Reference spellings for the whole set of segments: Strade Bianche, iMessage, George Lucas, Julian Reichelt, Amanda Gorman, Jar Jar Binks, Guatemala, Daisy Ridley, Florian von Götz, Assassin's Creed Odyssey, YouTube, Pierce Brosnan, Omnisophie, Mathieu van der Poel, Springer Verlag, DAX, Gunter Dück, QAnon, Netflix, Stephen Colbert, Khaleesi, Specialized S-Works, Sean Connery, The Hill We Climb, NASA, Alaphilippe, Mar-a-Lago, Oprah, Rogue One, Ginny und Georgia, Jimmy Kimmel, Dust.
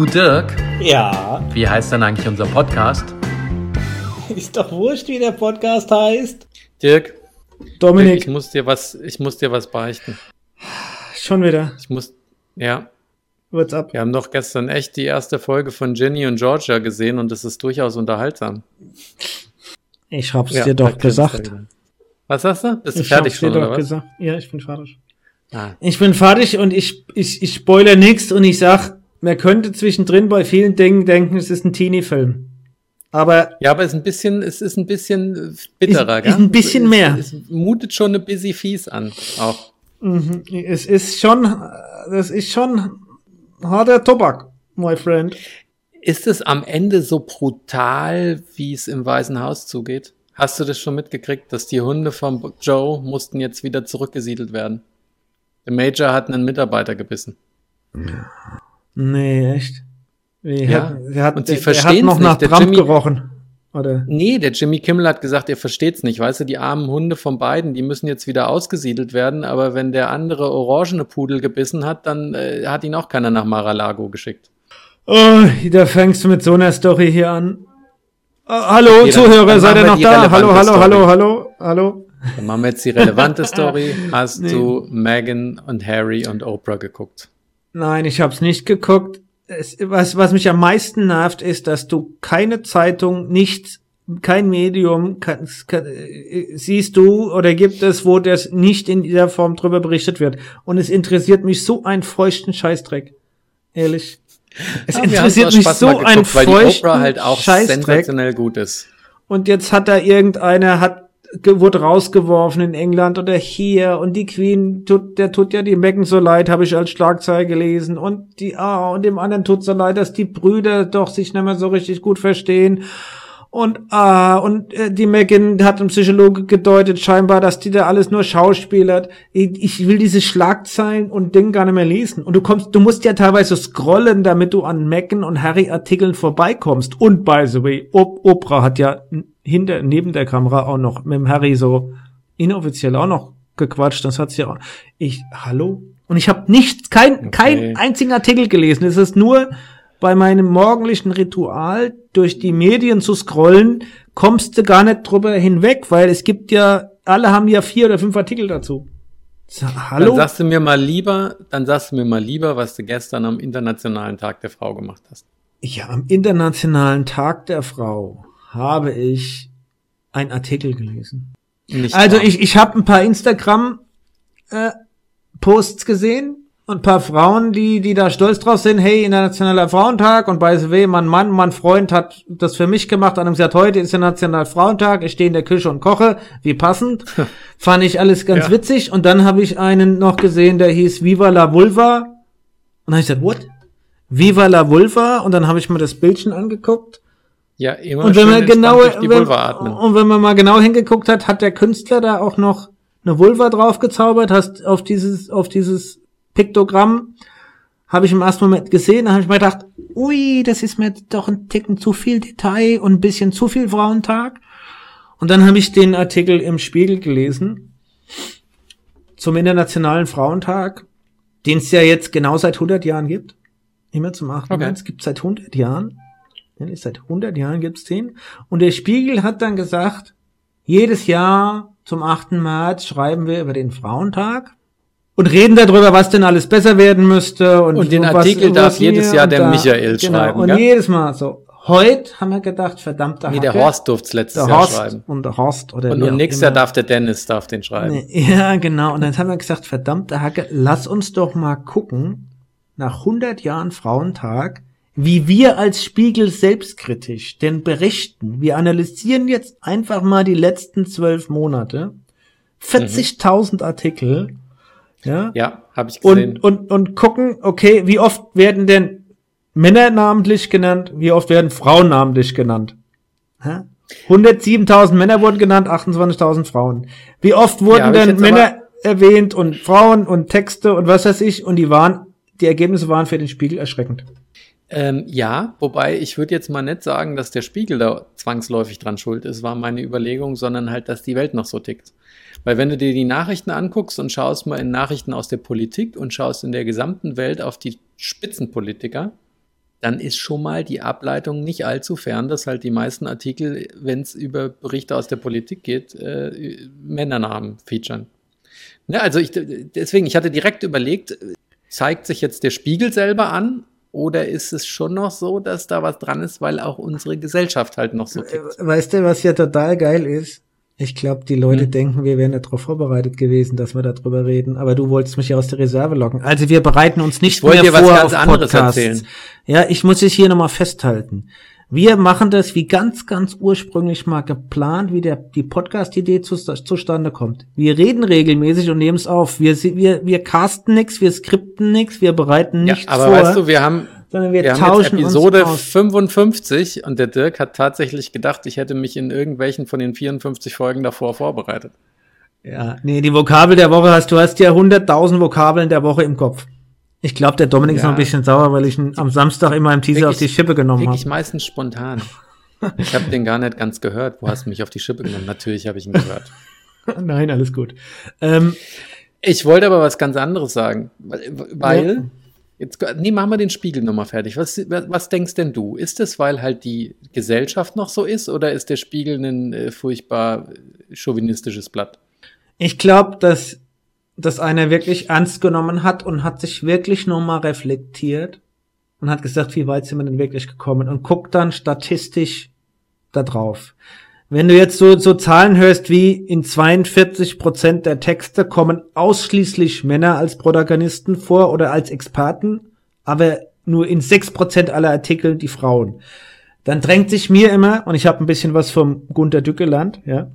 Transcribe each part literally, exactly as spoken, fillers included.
Du Dirk? Ja? Wie heißt denn eigentlich unser Podcast? Ist doch wurscht, wie der Podcast heißt. Dirk? Dominik? Dirk, ich muss dir was, ich muss dir was beichten. Schon wieder? Ich muss, ja. What's up? Wir haben doch gestern echt die erste Folge von Ginny und Georgia gesehen und es ist durchaus unterhaltsam. Ich hab's ja, dir doch gesagt. Was sagst du? Bist du ich fertig schon, oder was? Ja, ich bin fertig. Ah. Ich bin fertig und ich, ich, ich spoilere nichts und ich sag, man könnte zwischendrin bei vielen Dingen denken, es ist ein Teenie-Film. Aber. Ja, aber es ist ein bisschen, es ist ein bisschen bitterer, ist, gell? Ist ein bisschen es, mehr. Es, es mutet schon eine busy fies an, auch. Mhm. Es ist schon, das ist schon harter Tobak, my friend. Ist es am Ende so brutal, wie es im Weißen Haus zugeht? Hast du das schon mitgekriegt, dass die Hunde von Joe mussten jetzt wieder zurückgesiedelt werden? Der Major hat einen Mitarbeiter gebissen. Nee, echt? Wie, ja. Hat, der hat, und sie verstehen es nicht. Der Trump gerochen, oder? Nee, der Jimmy Kimmel hat gesagt, ihr versteht's nicht, weißt du, die armen Hunde von beiden, die müssen jetzt wieder ausgesiedelt werden, aber wenn der andere orangene Pudel gebissen hat, dann äh, hat ihn auch keiner nach Mar-a-Lago geschickt. Oh, da fängst du mit so einer Story hier an. Oh, hallo, okay, Zuhörer, seid ihr noch da? Hallo, hallo, Story. hallo, hallo, hallo. Dann machen wir jetzt die relevante Story. Hast nee. du Meghan und Harry und Oprah geguckt? Nein, ich hab's nicht geguckt. Es, was, was mich am meisten nervt, ist, dass du keine Zeitung, nichts, kein Medium kann, kann, siehst du oder gibt es, wo das nicht in dieser Form drüber berichtet wird. Und es interessiert mich so einen feuchten Scheißdreck. Ehrlich. Es ja, interessiert mich so geguckt, einen feuchten Scheißdreck. Weil die Oprah halt auch sensationell gut ist. Und jetzt hat da irgendeiner, hat wurde rausgeworfen in England oder hier und die Queen, tut, der tut ja die Meghan so leid, habe ich als Schlagzeile gelesen und die, ah, und dem anderen tut so leid, dass die Brüder doch sich nicht mehr so richtig gut verstehen und ah, und äh, die Meghan hat ein Psychologe gedeutet scheinbar, dass die da alles nur schauspielert. Ich, ich will diese Schlagzeilen und Dinge gar nicht mehr lesen und du kommst, du musst ja teilweise scrollen, damit du an Meghan und Harry Artikeln vorbeikommst und by the way, Op- Oprah hat ja hinter, neben der Kamera auch noch mit dem Harry so inoffiziell auch noch gequatscht, das hat's ja auch. Ich, hallo? Und ich habe nichts, kein, okay. keinen einzigen Artikel gelesen. Es ist nur bei meinem morgendlichen Ritual, durch die Medien zu scrollen, kommst du gar nicht drüber hinweg, weil es gibt ja, alle haben ja vier oder fünf Artikel dazu. So, hallo? Dann sagst du mir mal lieber, dann sagst du mir mal lieber, was du gestern am Internationalen Tag der Frau gemacht hast. Ja, am Internationalen Tag der Frau habe ich einen Artikel gelesen. Nicht also wahr. ich ich habe ein paar Instagram äh, Posts gesehen und ein paar Frauen, die die da stolz drauf sind, hey, Internationaler Frauentag und by the way, mein Mann, mein Freund hat das für mich gemacht, an dem gesagt, heute ist Internationaler Frauentag, ich stehe in der Küche und koche, wie passend. Fand ich alles ganz ja. witzig und dann habe ich einen noch gesehen, der hieß Viva la Vulva und dann habe ich gesagt, what? Viva la Vulva und dann habe ich mir das Bildchen angeguckt. Ja, immer und wenn man genau, wenn, und wenn man mal genau hingeguckt hat, hat der Künstler da auch noch eine Vulva draufgezaubert, hast auf dieses, auf dieses Piktogramm, habe ich im ersten Moment gesehen, da habe ich mir gedacht, ui, das ist mir doch ein Ticken zu viel Detail und ein bisschen zu viel Frauentag. Und dann habe ich den Artikel im Spiegel gelesen, zum Internationalen Frauentag, den es ja jetzt genau seit hundert Jahren gibt. Immer zum achten Okay. März, gibt es seit hundert Jahren. Seit hundert Jahren gibt's den. Und der Spiegel hat dann gesagt, jedes Jahr zum achten März schreiben wir über den Frauentag und reden darüber, was denn alles besser werden müsste. Und, und den was, Artikel darf jedes Jahr der da, Michael genau, schreiben. Und gell? Jedes Mal so. Heute haben wir gedacht, verdammte Hacke. Nee, der Horst durfte letztes Jahr Horst schreiben. Und der Horst oder Und, und nächstes Jahr darf der Dennis darf den schreiben. Nee, ja, genau. Und dann haben wir gesagt, verdammte Hacke, lass uns doch mal gucken, nach hundert Jahren Frauentag, wie wir als Spiegel selbstkritisch denn berichten. Wir analysieren jetzt einfach mal die letzten zwölf Monate. vierzigtausend Artikel. Ja, ja, habe ich gesehen. Und, und, und gucken, okay, wie oft werden denn Männer namentlich genannt, wie oft werden Frauen namentlich genannt? Ja? hundertsiebentausend Männer wurden genannt, achtundzwanzigtausend Frauen. Wie oft wurden ja, denn Männer erwähnt und Frauen und Texte und was weiß ich? Und die waren, die Ergebnisse waren für den Spiegel erschreckend. Ähm, ja, wobei ich würde jetzt mal nicht sagen, dass der Spiegel da zwangsläufig dran schuld ist, war meine Überlegung, sondern halt, dass die Welt noch so tickt. Weil wenn du dir die Nachrichten anguckst und schaust mal in Nachrichten aus der Politik und schaust in der gesamten Welt auf die Spitzenpolitiker, dann ist schon mal die Ableitung nicht allzu fern, dass halt die meisten Artikel, wenn es über Berichte aus der Politik geht, äh, Männernamen featuren. Ne, also ich, deswegen, ich hatte direkt überlegt, zeigt sich jetzt der Spiegel selber an oder ist es schon noch so, dass da was dran ist, weil auch unsere Gesellschaft halt noch so tickt? Weißt du, was ja total geil ist? Ich glaube, die Leute hm. denken, wir wären ja darauf vorbereitet gewesen, dass wir darüber reden. Aber du wolltest mich ja aus der Reserve locken. Also wir bereiten uns nicht mehr vor was ganz auf anderes Podcasts. Erzählen. Ja, ich muss es hier nochmal festhalten. Wir machen das wie ganz, ganz ursprünglich mal geplant, wie der die Podcast-Idee zu, zustande kommt. Wir reden regelmäßig und nehmen es auf. Wir wir wir casten nichts, wir skripten nichts, wir bereiten nichts ja, aber vor. Aber weißt du, wir haben sondern wir, wir tauschen haben jetzt Episode uns fünfundfünfzig und der Dirk hat tatsächlich gedacht, ich hätte mich in irgendwelchen von den vierundfünfzig Folgen davor vorbereitet. Ja, nee, die Vokabel der Woche hast, du hast ja hunderttausend Vokabeln der Woche im Kopf. Ich glaube, der Dominik ja. ist noch ein bisschen sauer, weil ich ihn am Samstag immer im Teaser wirklich, auf die Schippe genommen habe. Ich meistens spontan. Ich habe den gar nicht ganz gehört. Wo hast du mich auf die Schippe genommen? Natürlich habe ich ihn gehört. Nein, alles gut. Ähm, ich wollte aber was ganz anderes sagen, weil... Ja. Jetzt, nee, machen wir den Spiegel nochmal fertig. Was, was denkst denn du? Ist es, weil halt die Gesellschaft noch so ist oder ist der Spiegel ein äh, furchtbar chauvinistisches Blatt? Ich glaube, dass das einer wirklich ernst genommen hat und hat sich wirklich nochmal reflektiert und hat gesagt, wie weit sind wir denn wirklich gekommen und guckt dann statistisch da drauf. Wenn du jetzt so, so Zahlen hörst wie in zweiundvierzig Prozent der Texte kommen ausschließlich Männer als Protagonisten vor oder als Experten, aber nur in sechs Prozent aller Artikel die Frauen. Dann drängt sich mir immer, und ich habe ein bisschen was vom Gunter Dück gelernt, ja.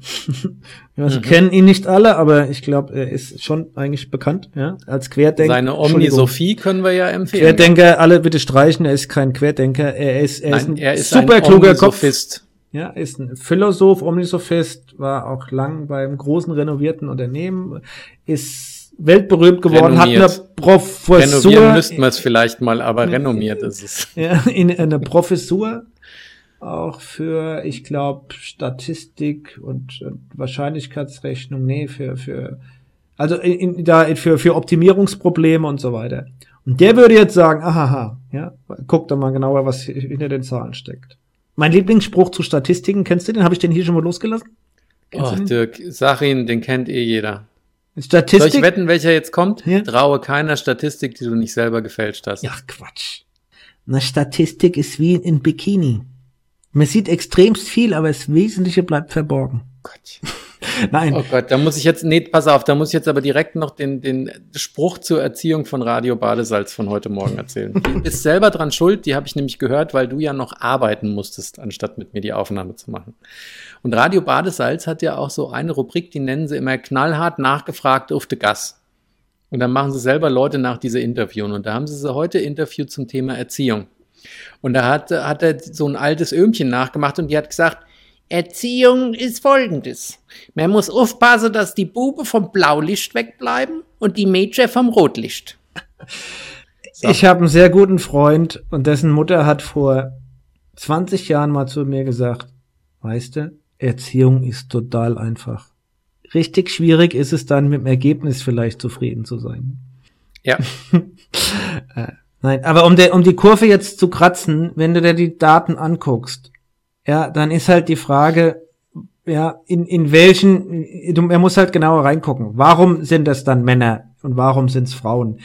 Wir mhm. kennen ihn nicht alle, aber ich glaube, er ist schon eigentlich bekannt, ja, als Querdenker. Seine Omnisophie können wir ja empfehlen. Querdenker, alle bitte streichen, er ist kein Querdenker, er ist, er Nein, ist ein er ist super ein kluger Kopf. Ja, ist ein Philosoph, Omnisophist, war auch lang beim großen renovierten Unternehmen, ist weltberühmt geworden, renommiert. Hat eine Professur. Renovieren müssten wir es vielleicht mal, aber in, renommiert ist es. Ja, in eine Professur auch für, ich glaube, Statistik und, und Wahrscheinlichkeitsrechnung, nee, für, für, also in, in, da für, für Optimierungsprobleme und so weiter. Und der würde jetzt sagen, aha, ja, guck doch mal genauer, was hinter den Zahlen steckt. Mein Lieblingsspruch zu Statistiken, kennst du den? Habe ich den hier schon mal losgelassen? Kennst oh, Dirk, sag ihn, den kennt eh jeder. Statistik? Soll ich wetten, welcher jetzt kommt? Ja? Traue keiner Statistik, die du nicht selber gefälscht hast. Ach, Quatsch. Eine Statistik ist wie in Bikini. Man sieht extremst viel, aber das Wesentliche bleibt verborgen. Gott. Nein. Oh Gott, da muss ich jetzt, nee, pass auf, da muss ich jetzt aber direkt noch den, den Spruch zur Erziehung von Radio Badesalz von heute Morgen erzählen. Du bist selber dran schuld, die habe ich nämlich gehört, weil du ja noch arbeiten musstest, anstatt mit mir die Aufnahme zu machen. Und Radio Badesalz hat ja auch so eine Rubrik, die nennen sie immer knallhart nachgefragt auf de Gas. Und dann machen sie selber Leute nach, diese Interviewen. Und da haben sie sie heute interviewt zum Thema Erziehung. Und da hat, hat er so ein altes Öhmchen nachgemacht und die hat gesagt, Erziehung ist folgendes. Man muss aufpassen, dass die Bube vom Blaulicht wegbleiben und die Mädchen vom Rotlicht. So. Ich habe einen sehr guten Freund und dessen Mutter hat vor zwanzig Jahren mal zu mir gesagt, weißt du, Erziehung ist total einfach. Richtig schwierig ist es dann, mit dem Ergebnis vielleicht zufrieden zu sein. Ja. Nein, aber um, der, um die Kurve jetzt zu kratzen, wenn du dir die Daten anguckst, ja, dann ist halt die Frage, ja, in, in welchen, er muss halt genauer reingucken. Warum sind das dann Männer und warum sind es Frauen?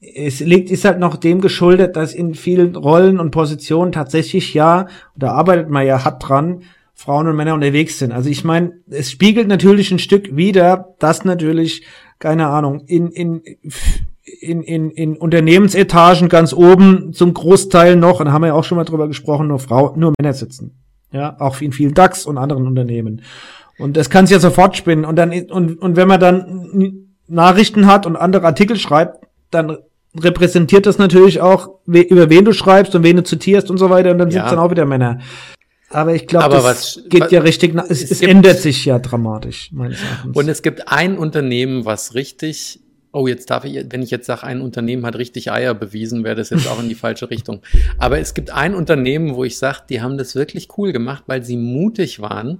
Es liegt, ist halt noch dem geschuldet, dass in vielen Rollen und Positionen tatsächlich ja, da arbeitet man ja hart dran, Frauen und Männer unterwegs sind. Also ich meine, es spiegelt natürlich ein Stück wider, dass natürlich, keine Ahnung, in, in, in, in, in Unternehmensetagen ganz oben zum Großteil noch, und haben wir ja auch schon mal drüber gesprochen, nur Frauen, nur Männer sitzen. Ja, auch in vielen D A X und anderen Unternehmen. Und das kann sich ja sofort spinnen. Und dann, und, und wenn man dann Nachrichten hat und andere Artikel schreibt, dann repräsentiert das natürlich auch, we, über wen du schreibst und wen du zitierst und so weiter. Und dann ja. sind es dann auch wieder Männer. Aber ich glaube, das was, geht was, ja richtig, na- es, es, es gibt, ändert sich ja dramatisch, meines Erachtens. Und es gibt ein Unternehmen, was richtig, oh, jetzt darf ich, wenn ich jetzt sage, ein Unternehmen hat richtig Eier bewiesen, wäre das jetzt auch in die falsche Richtung. Aber es gibt ein Unternehmen, wo ich sage, die haben das wirklich cool gemacht, weil sie mutig waren,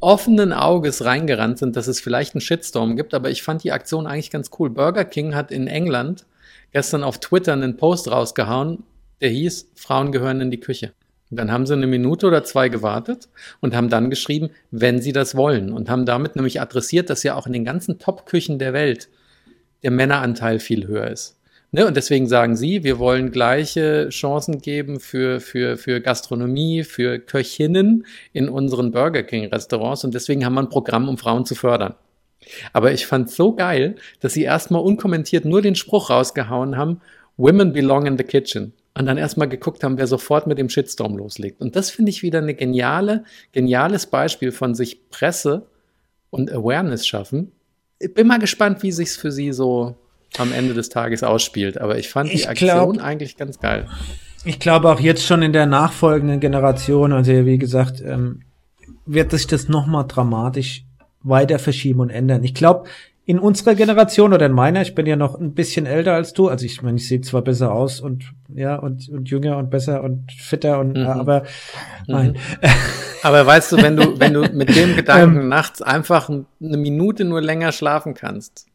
offenen Auges reingerannt sind, dass es vielleicht einen Shitstorm gibt. Aber ich fand die Aktion eigentlich ganz cool. Burger King hat in England gestern auf Twitter einen Post rausgehauen, der hieß, Frauen gehören in die Küche. Und dann haben sie eine Minute oder zwei gewartet und haben dann geschrieben, wenn sie das wollen. Und haben damit nämlich adressiert, dass ja auch in den ganzen Top-Küchen der Welt der Männeranteil viel höher ist. Ne? Und deswegen sagen sie, wir wollen gleiche Chancen geben für, für, für Gastronomie, für Köchinnen in unseren Burger King-Restaurants. Und deswegen haben wir ein Programm, um Frauen zu fördern. Aber ich fand es so geil, dass sie erstmal unkommentiert nur den Spruch rausgehauen haben, Women belong in the kitchen. Und dann erstmal geguckt haben, wer sofort mit dem Shitstorm loslegt. Und das finde ich wieder ein geniale, geniales Beispiel von sich Presse und Awareness schaffen. Ich bin mal gespannt, wie sich's für sie so am Ende des Tages ausspielt. Aber ich fand die ich Aktion glaub, eigentlich ganz geil. Ich glaube auch jetzt schon in der nachfolgenden Generation, also wie gesagt, ähm, wird sich das nochmal dramatisch weiter verschieben und ändern. Ich glaube, in unserer Generation oder in meiner, ich bin ja noch ein bisschen älter als du, also ich meine, ich sehe zwar besser aus und ja und und jünger und besser und fitter und mhm. aber nein. Mhm. Aber weißt du, wenn du wenn du mit dem Gedanken nachts einfach eine Minute nur länger schlafen kannst,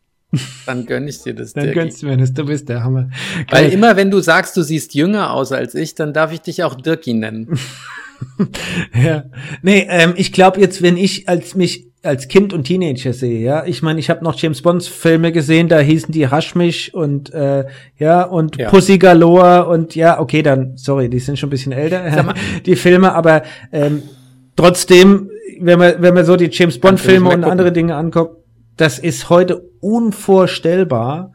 dann gönn ich dir das. Dann Dirk. gönnst du mir das, du bist der Hammer. Weil Geil. Immer wenn du sagst, du siehst jünger aus als ich, dann darf ich dich auch Dirki nennen. Ja. Nee, ähm, ich glaube jetzt, wenn ich als mich als Kind und Teenager sehe, ja. Ich meine, ich habe noch James Bonds Filme gesehen, da hießen die Hasch mich und äh, ja und ja. Pussy Galore und ja, okay, dann sorry, die sind schon ein bisschen älter, mal, die Filme, aber ähm, trotzdem, wenn man wenn man so die James Bond Filme und gucken. andere Dinge anguckt, das ist heute unvorstellbar,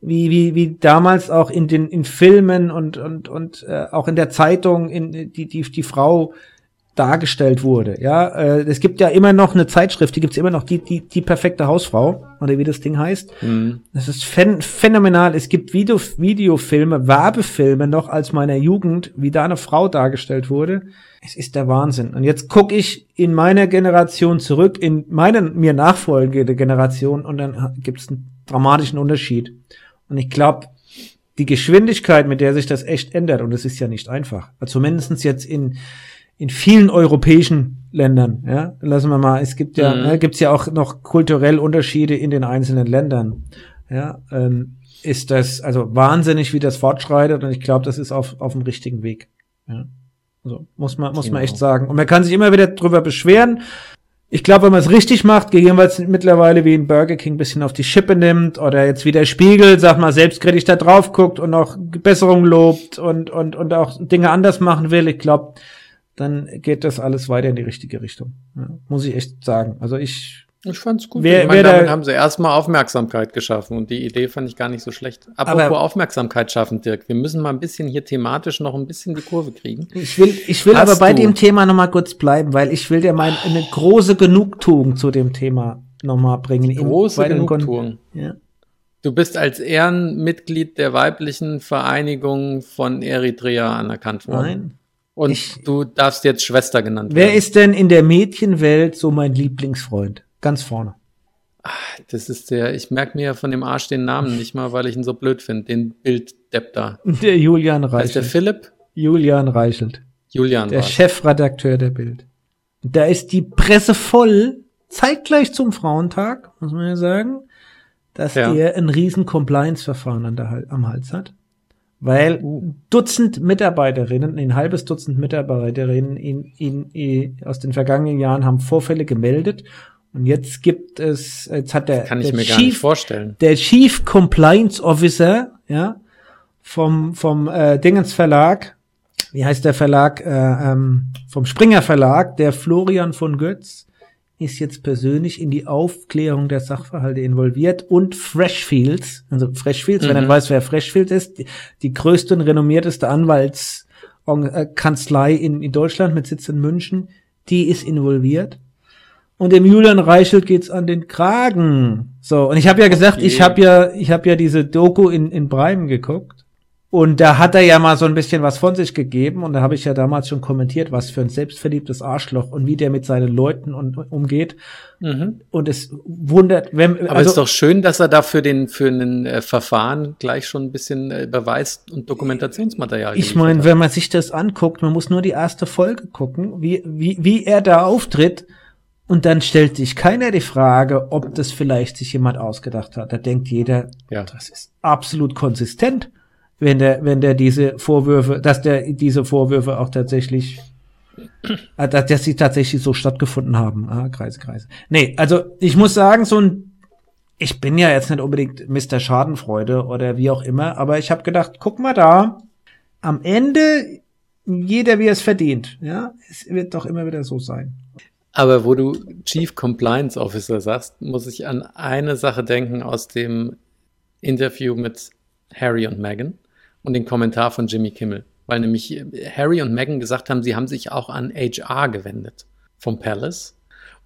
wie wie wie damals auch in den in Filmen und und und äh, auch in der Zeitung in die die die Frau dargestellt wurde, ja. Äh, es gibt ja immer noch eine Zeitschrift, die gibt's immer noch, die die die perfekte Hausfrau, oder wie das Ding heißt. Mhm. Das ist phän- phänomenal. Es gibt Video- Videofilme, Werbefilme noch als meiner Jugend, wie da eine Frau dargestellt wurde. Es ist der Wahnsinn. Und jetzt gucke ich in meiner Generation zurück, in meine mir nachfolgende Generation, und dann gibt's einen dramatischen Unterschied. Und ich glaube, die Geschwindigkeit, mit der sich das echt ändert, und es ist ja nicht einfach, zumindest jetzt in in vielen europäischen Ländern, ja, lassen wir mal, es gibt ja, mhm. ne, gibt's ja auch noch kulturell Unterschiede in den einzelnen Ländern, ja, ähm, ist das, also wahnsinnig, wie das fortschreitet, und ich glaube, das ist auf, auf dem richtigen Weg, ja, also, muss man, muss genau. man echt sagen, und man kann sich immer wieder drüber beschweren, ich glaube, wenn man es richtig macht, gegebenenfalls mittlerweile wie ein Burger King ein bisschen auf die Schippe nimmt oder jetzt wie der Spiegel, sag mal, selbstkritisch da drauf guckt und auch Besserung lobt und, und, und auch Dinge anders machen will, ich glaube, dann geht das alles weiter in die richtige Richtung. Ja, muss ich echt sagen. Also ich... Ich fand's gut. Wer, ich meine, damit haben sie erstmal Aufmerksamkeit geschaffen, und die Idee fand ich gar nicht so schlecht. Apropos aber, Aufmerksamkeit schaffen, Dirk. Wir müssen mal ein bisschen hier thematisch noch ein bisschen die Kurve kriegen. Ich will, ich will aber bei du? dem Thema nochmal kurz bleiben, weil ich will dir mal eine große Genugtuung zu dem Thema nochmal bringen. Die große in, Genugtuung. Kon- ja. Du bist als Ehrenmitglied der weiblichen Vereinigung von Eritrea anerkannt worden. Nein. Und ich, du darfst jetzt Schwester genannt werden. Wer ist denn in der Mädchenwelt so mein Lieblingsfreund? Ganz vorne. Ach, das ist der, ich merke mir ja von dem Arsch den Namen nicht mal, weil ich ihn so blöd finde, den Bilddepp da. Der Julian Reichelt. Heißt der Philipp? Julian Reichelt. Julian Der Reichelt. Chefredakteur der Bild. Da ist die Presse voll, zeitgleich zum Frauentag, muss man ja sagen, dass ja. der ein riesen Compliance-Verfahren an der, am Hals hat. Weil Dutzend Mitarbeiterinnen, ein halbes Dutzend Mitarbeiterinnen in, in, in, aus den vergangenen Jahren haben Vorfälle gemeldet. Und jetzt gibt es, jetzt hat der, kann ich der mir Chief, gar nicht vorstellen. Der Chief Compliance Officer, ja, vom, vom, äh, Dingens Verlag, wie heißt der Verlag, äh, ähm, vom Springer Verlag, der Florian von Götz, ist jetzt persönlich in die Aufklärung der Sachverhalte involviert, und Freshfields, also Freshfields, mhm. wenn man weiß, wer Freshfields ist, die, die größte und renommierteste Anwaltskanzlei in, in Deutschland mit Sitz in München, die ist involviert. Und dem Julian Reichelt geht's an den Kragen. So, und ich habe ja gesagt, okay. ich habe ja ich habe ja diese Doku in in Bremen geguckt, und da hat er ja mal so ein bisschen was von sich gegeben, und da habe ich ja damals schon kommentiert, was für ein selbstverliebtes Arschloch und wie der mit seinen Leuten und, umgeht. Mhm. Und es wundert, wenn also, aber es ist doch schön, dass er dafür den für einen äh, Verfahren gleich schon ein bisschen äh, Beweis und Dokumentationsmaterial. Ich meine, wenn man sich das anguckt, man muss nur die erste Folge gucken, wie wie wie er da auftritt. Und dann stellt sich keiner die Frage, ob das vielleicht sich jemand ausgedacht hat. Da denkt jeder, ja. das ist absolut konsistent. wenn der, wenn der diese Vorwürfe, dass der diese Vorwürfe auch tatsächlich, dass, dass sie tatsächlich so stattgefunden haben. Ah, Kreise, Kreise. Nee, also ich muss sagen, so ein, ich bin ja jetzt nicht unbedingt Mister Schadenfreude oder wie auch immer, aber ich habe gedacht, guck mal da, am Ende jeder, wie er es verdient. Ja, es wird doch immer wieder so sein. Aber wo du Chief Compliance Officer sagst, muss ich an eine Sache denken aus dem Interview mit Harry und Meghan und den Kommentar von Jimmy Kimmel. Weil nämlich Harry und Meghan gesagt haben, sie haben sich auch an H R gewendet vom Palace.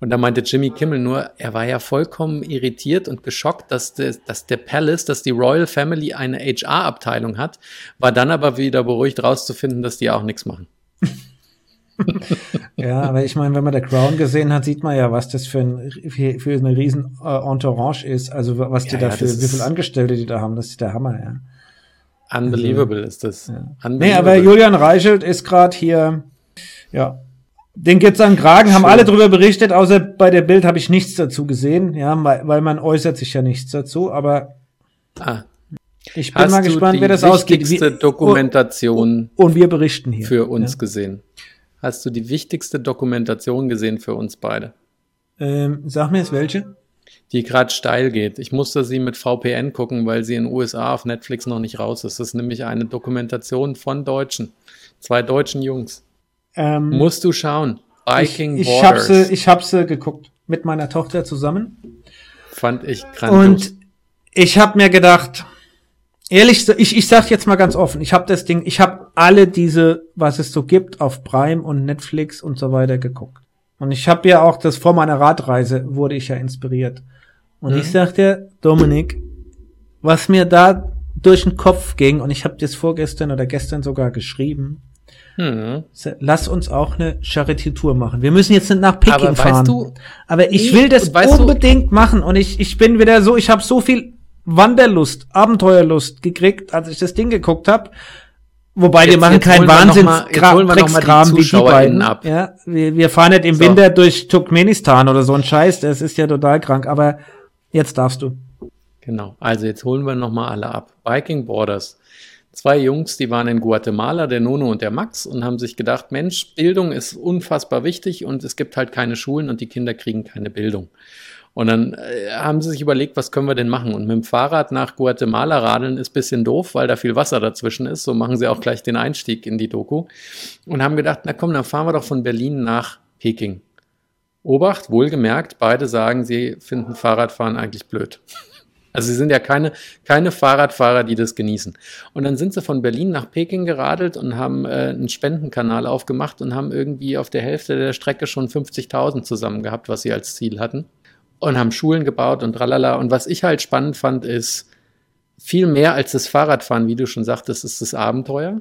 Und da meinte Jimmy Kimmel nur, er war ja vollkommen irritiert und geschockt, dass der, dass der Palace, dass die Royal Family eine H R-Abteilung hat, war dann aber wieder beruhigt rauszufinden, dass die auch nichts machen. Ja, aber ich meine, wenn man The Crown gesehen hat, sieht man ja, was das für, ein, für, für eine riesen äh, Entourage ist. Also was die ja, da ja, für, wie viele Angestellte die da haben, das ist der Hammer, ja. Unbelievable also, ist das. Ja. Unbelievable. Nee, aber Julian Reichelt ist gerade hier, ja, den geht's an den Kragen, haben Schön. Alle drüber berichtet, außer bei der Bild habe ich nichts dazu gesehen, ja, weil, weil man äußert sich ja nichts dazu, aber ah. ich bin Hast mal gespannt, wer das ausgeht. Hast du die wichtigste Dokumentation und, und wir berichten hier. Für uns ja. gesehen? Hast du die wichtigste Dokumentation gesehen für uns beide? Ähm, sag mir jetzt welche. Die gerade steil geht. Ich musste sie mit V P N gucken, weil sie in den U S A auf Netflix noch nicht raus ist. Das ist nämlich eine Dokumentation von Deutschen. Zwei deutschen Jungs. Ähm, Musst du schauen. Viking ich, ich Borders. Hab sie, ich habe sie geguckt. Mit meiner Tochter zusammen. Fand ich grandios. Und ich habe mir gedacht... Ehrlich, ich, ich sag jetzt mal ganz offen, ich habe das Ding, ich habe alle diese, was es so gibt, auf Prime und Netflix und so weiter geguckt. Und ich habe ja auch das, vor meiner Radreise wurde ich ja inspiriert. Und mhm. ich sagte, Dominik, was mir da durch den Kopf ging, und ich habe das vorgestern oder gestern sogar geschrieben, mhm. lass uns auch eine Charity-Tour machen. Wir müssen jetzt nicht nach Peking aber fahren. Weißt du, aber ich will das unbedingt du? machen. Und ich, ich bin wieder so, ich habe so viel Wanderlust, Abenteuerlust gekriegt, als ich das Ding geguckt habe. Wobei, jetzt, wir machen keinen Wahnsinns-Dreckskram wie die beiden. Ab. Ja, wir, wir fahren nicht im so. Winter durch Turkmenistan oder so ein Scheiß, das ist ja total krank, aber jetzt darfst du. Genau, also jetzt holen wir nochmal alle ab. Viking Borders. Zwei Jungs, die waren in Guatemala, der Nono und der Max, und haben sich gedacht, Mensch, Bildung ist unfassbar wichtig und es gibt halt keine Schulen und die Kinder kriegen keine Bildung. Und dann äh, haben sie sich überlegt, was können wir denn machen? Und mit dem Fahrrad nach Guatemala radeln ist ein bisschen doof, weil da viel Wasser dazwischen ist. So machen sie auch gleich den Einstieg in die Doku. Und haben gedacht, na komm, dann fahren wir doch von Berlin nach Peking. Obacht, wohlgemerkt, beide sagen, sie finden Fahrradfahren eigentlich blöd. Also sie sind ja keine, keine Fahrradfahrer, die das genießen. Und dann sind sie von Berlin nach Peking geradelt und haben äh, einen Spendenkanal aufgemacht und haben irgendwie auf der Hälfte der Strecke schon fünfzigtausend zusammen gehabt, was sie als Ziel hatten. Und haben Schulen gebaut und tralala. Und was ich halt spannend fand, ist, viel mehr als das Fahrradfahren, wie du schon sagtest, ist das Abenteuer